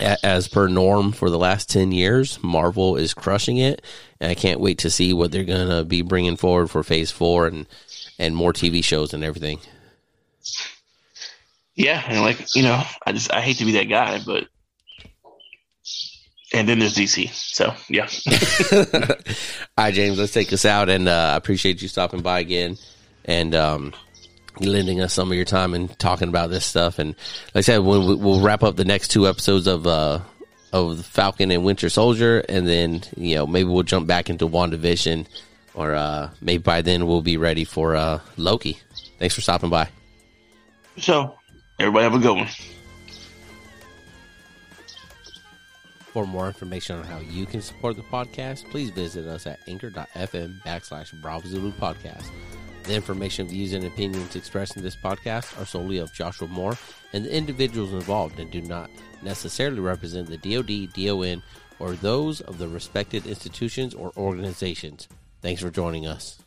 as per norm for the last ten years, Marvel is crushing it. And I can't wait to see what they're going to be bringing forward for phase four and, and more T V shows and everything. Yeah. And like, you know, I just, I hate to be that guy, but. And then there's D C. So, yeah. All right, James, let's take us out. And I uh, appreciate you stopping by again and um, lending us some of your time and talking about this stuff. And like I said, we'll, we'll wrap up the next two episodes of uh, of Falcon and Winter Soldier. And then, you know, maybe we'll jump back into WandaVision. Or uh, maybe by then we'll be ready for uh, Loki. Thanks for stopping by. So, everybody have a good one. For more information on how you can support the podcast, please visit us at anchor.fm backslash Bravo Zulu Podcast. The information, views, and opinions expressed in this podcast are solely of Joshua Moore and the individuals involved and do not necessarily represent the D O D, D O N, or those of the respected institutions or organizations. Thanks for joining us.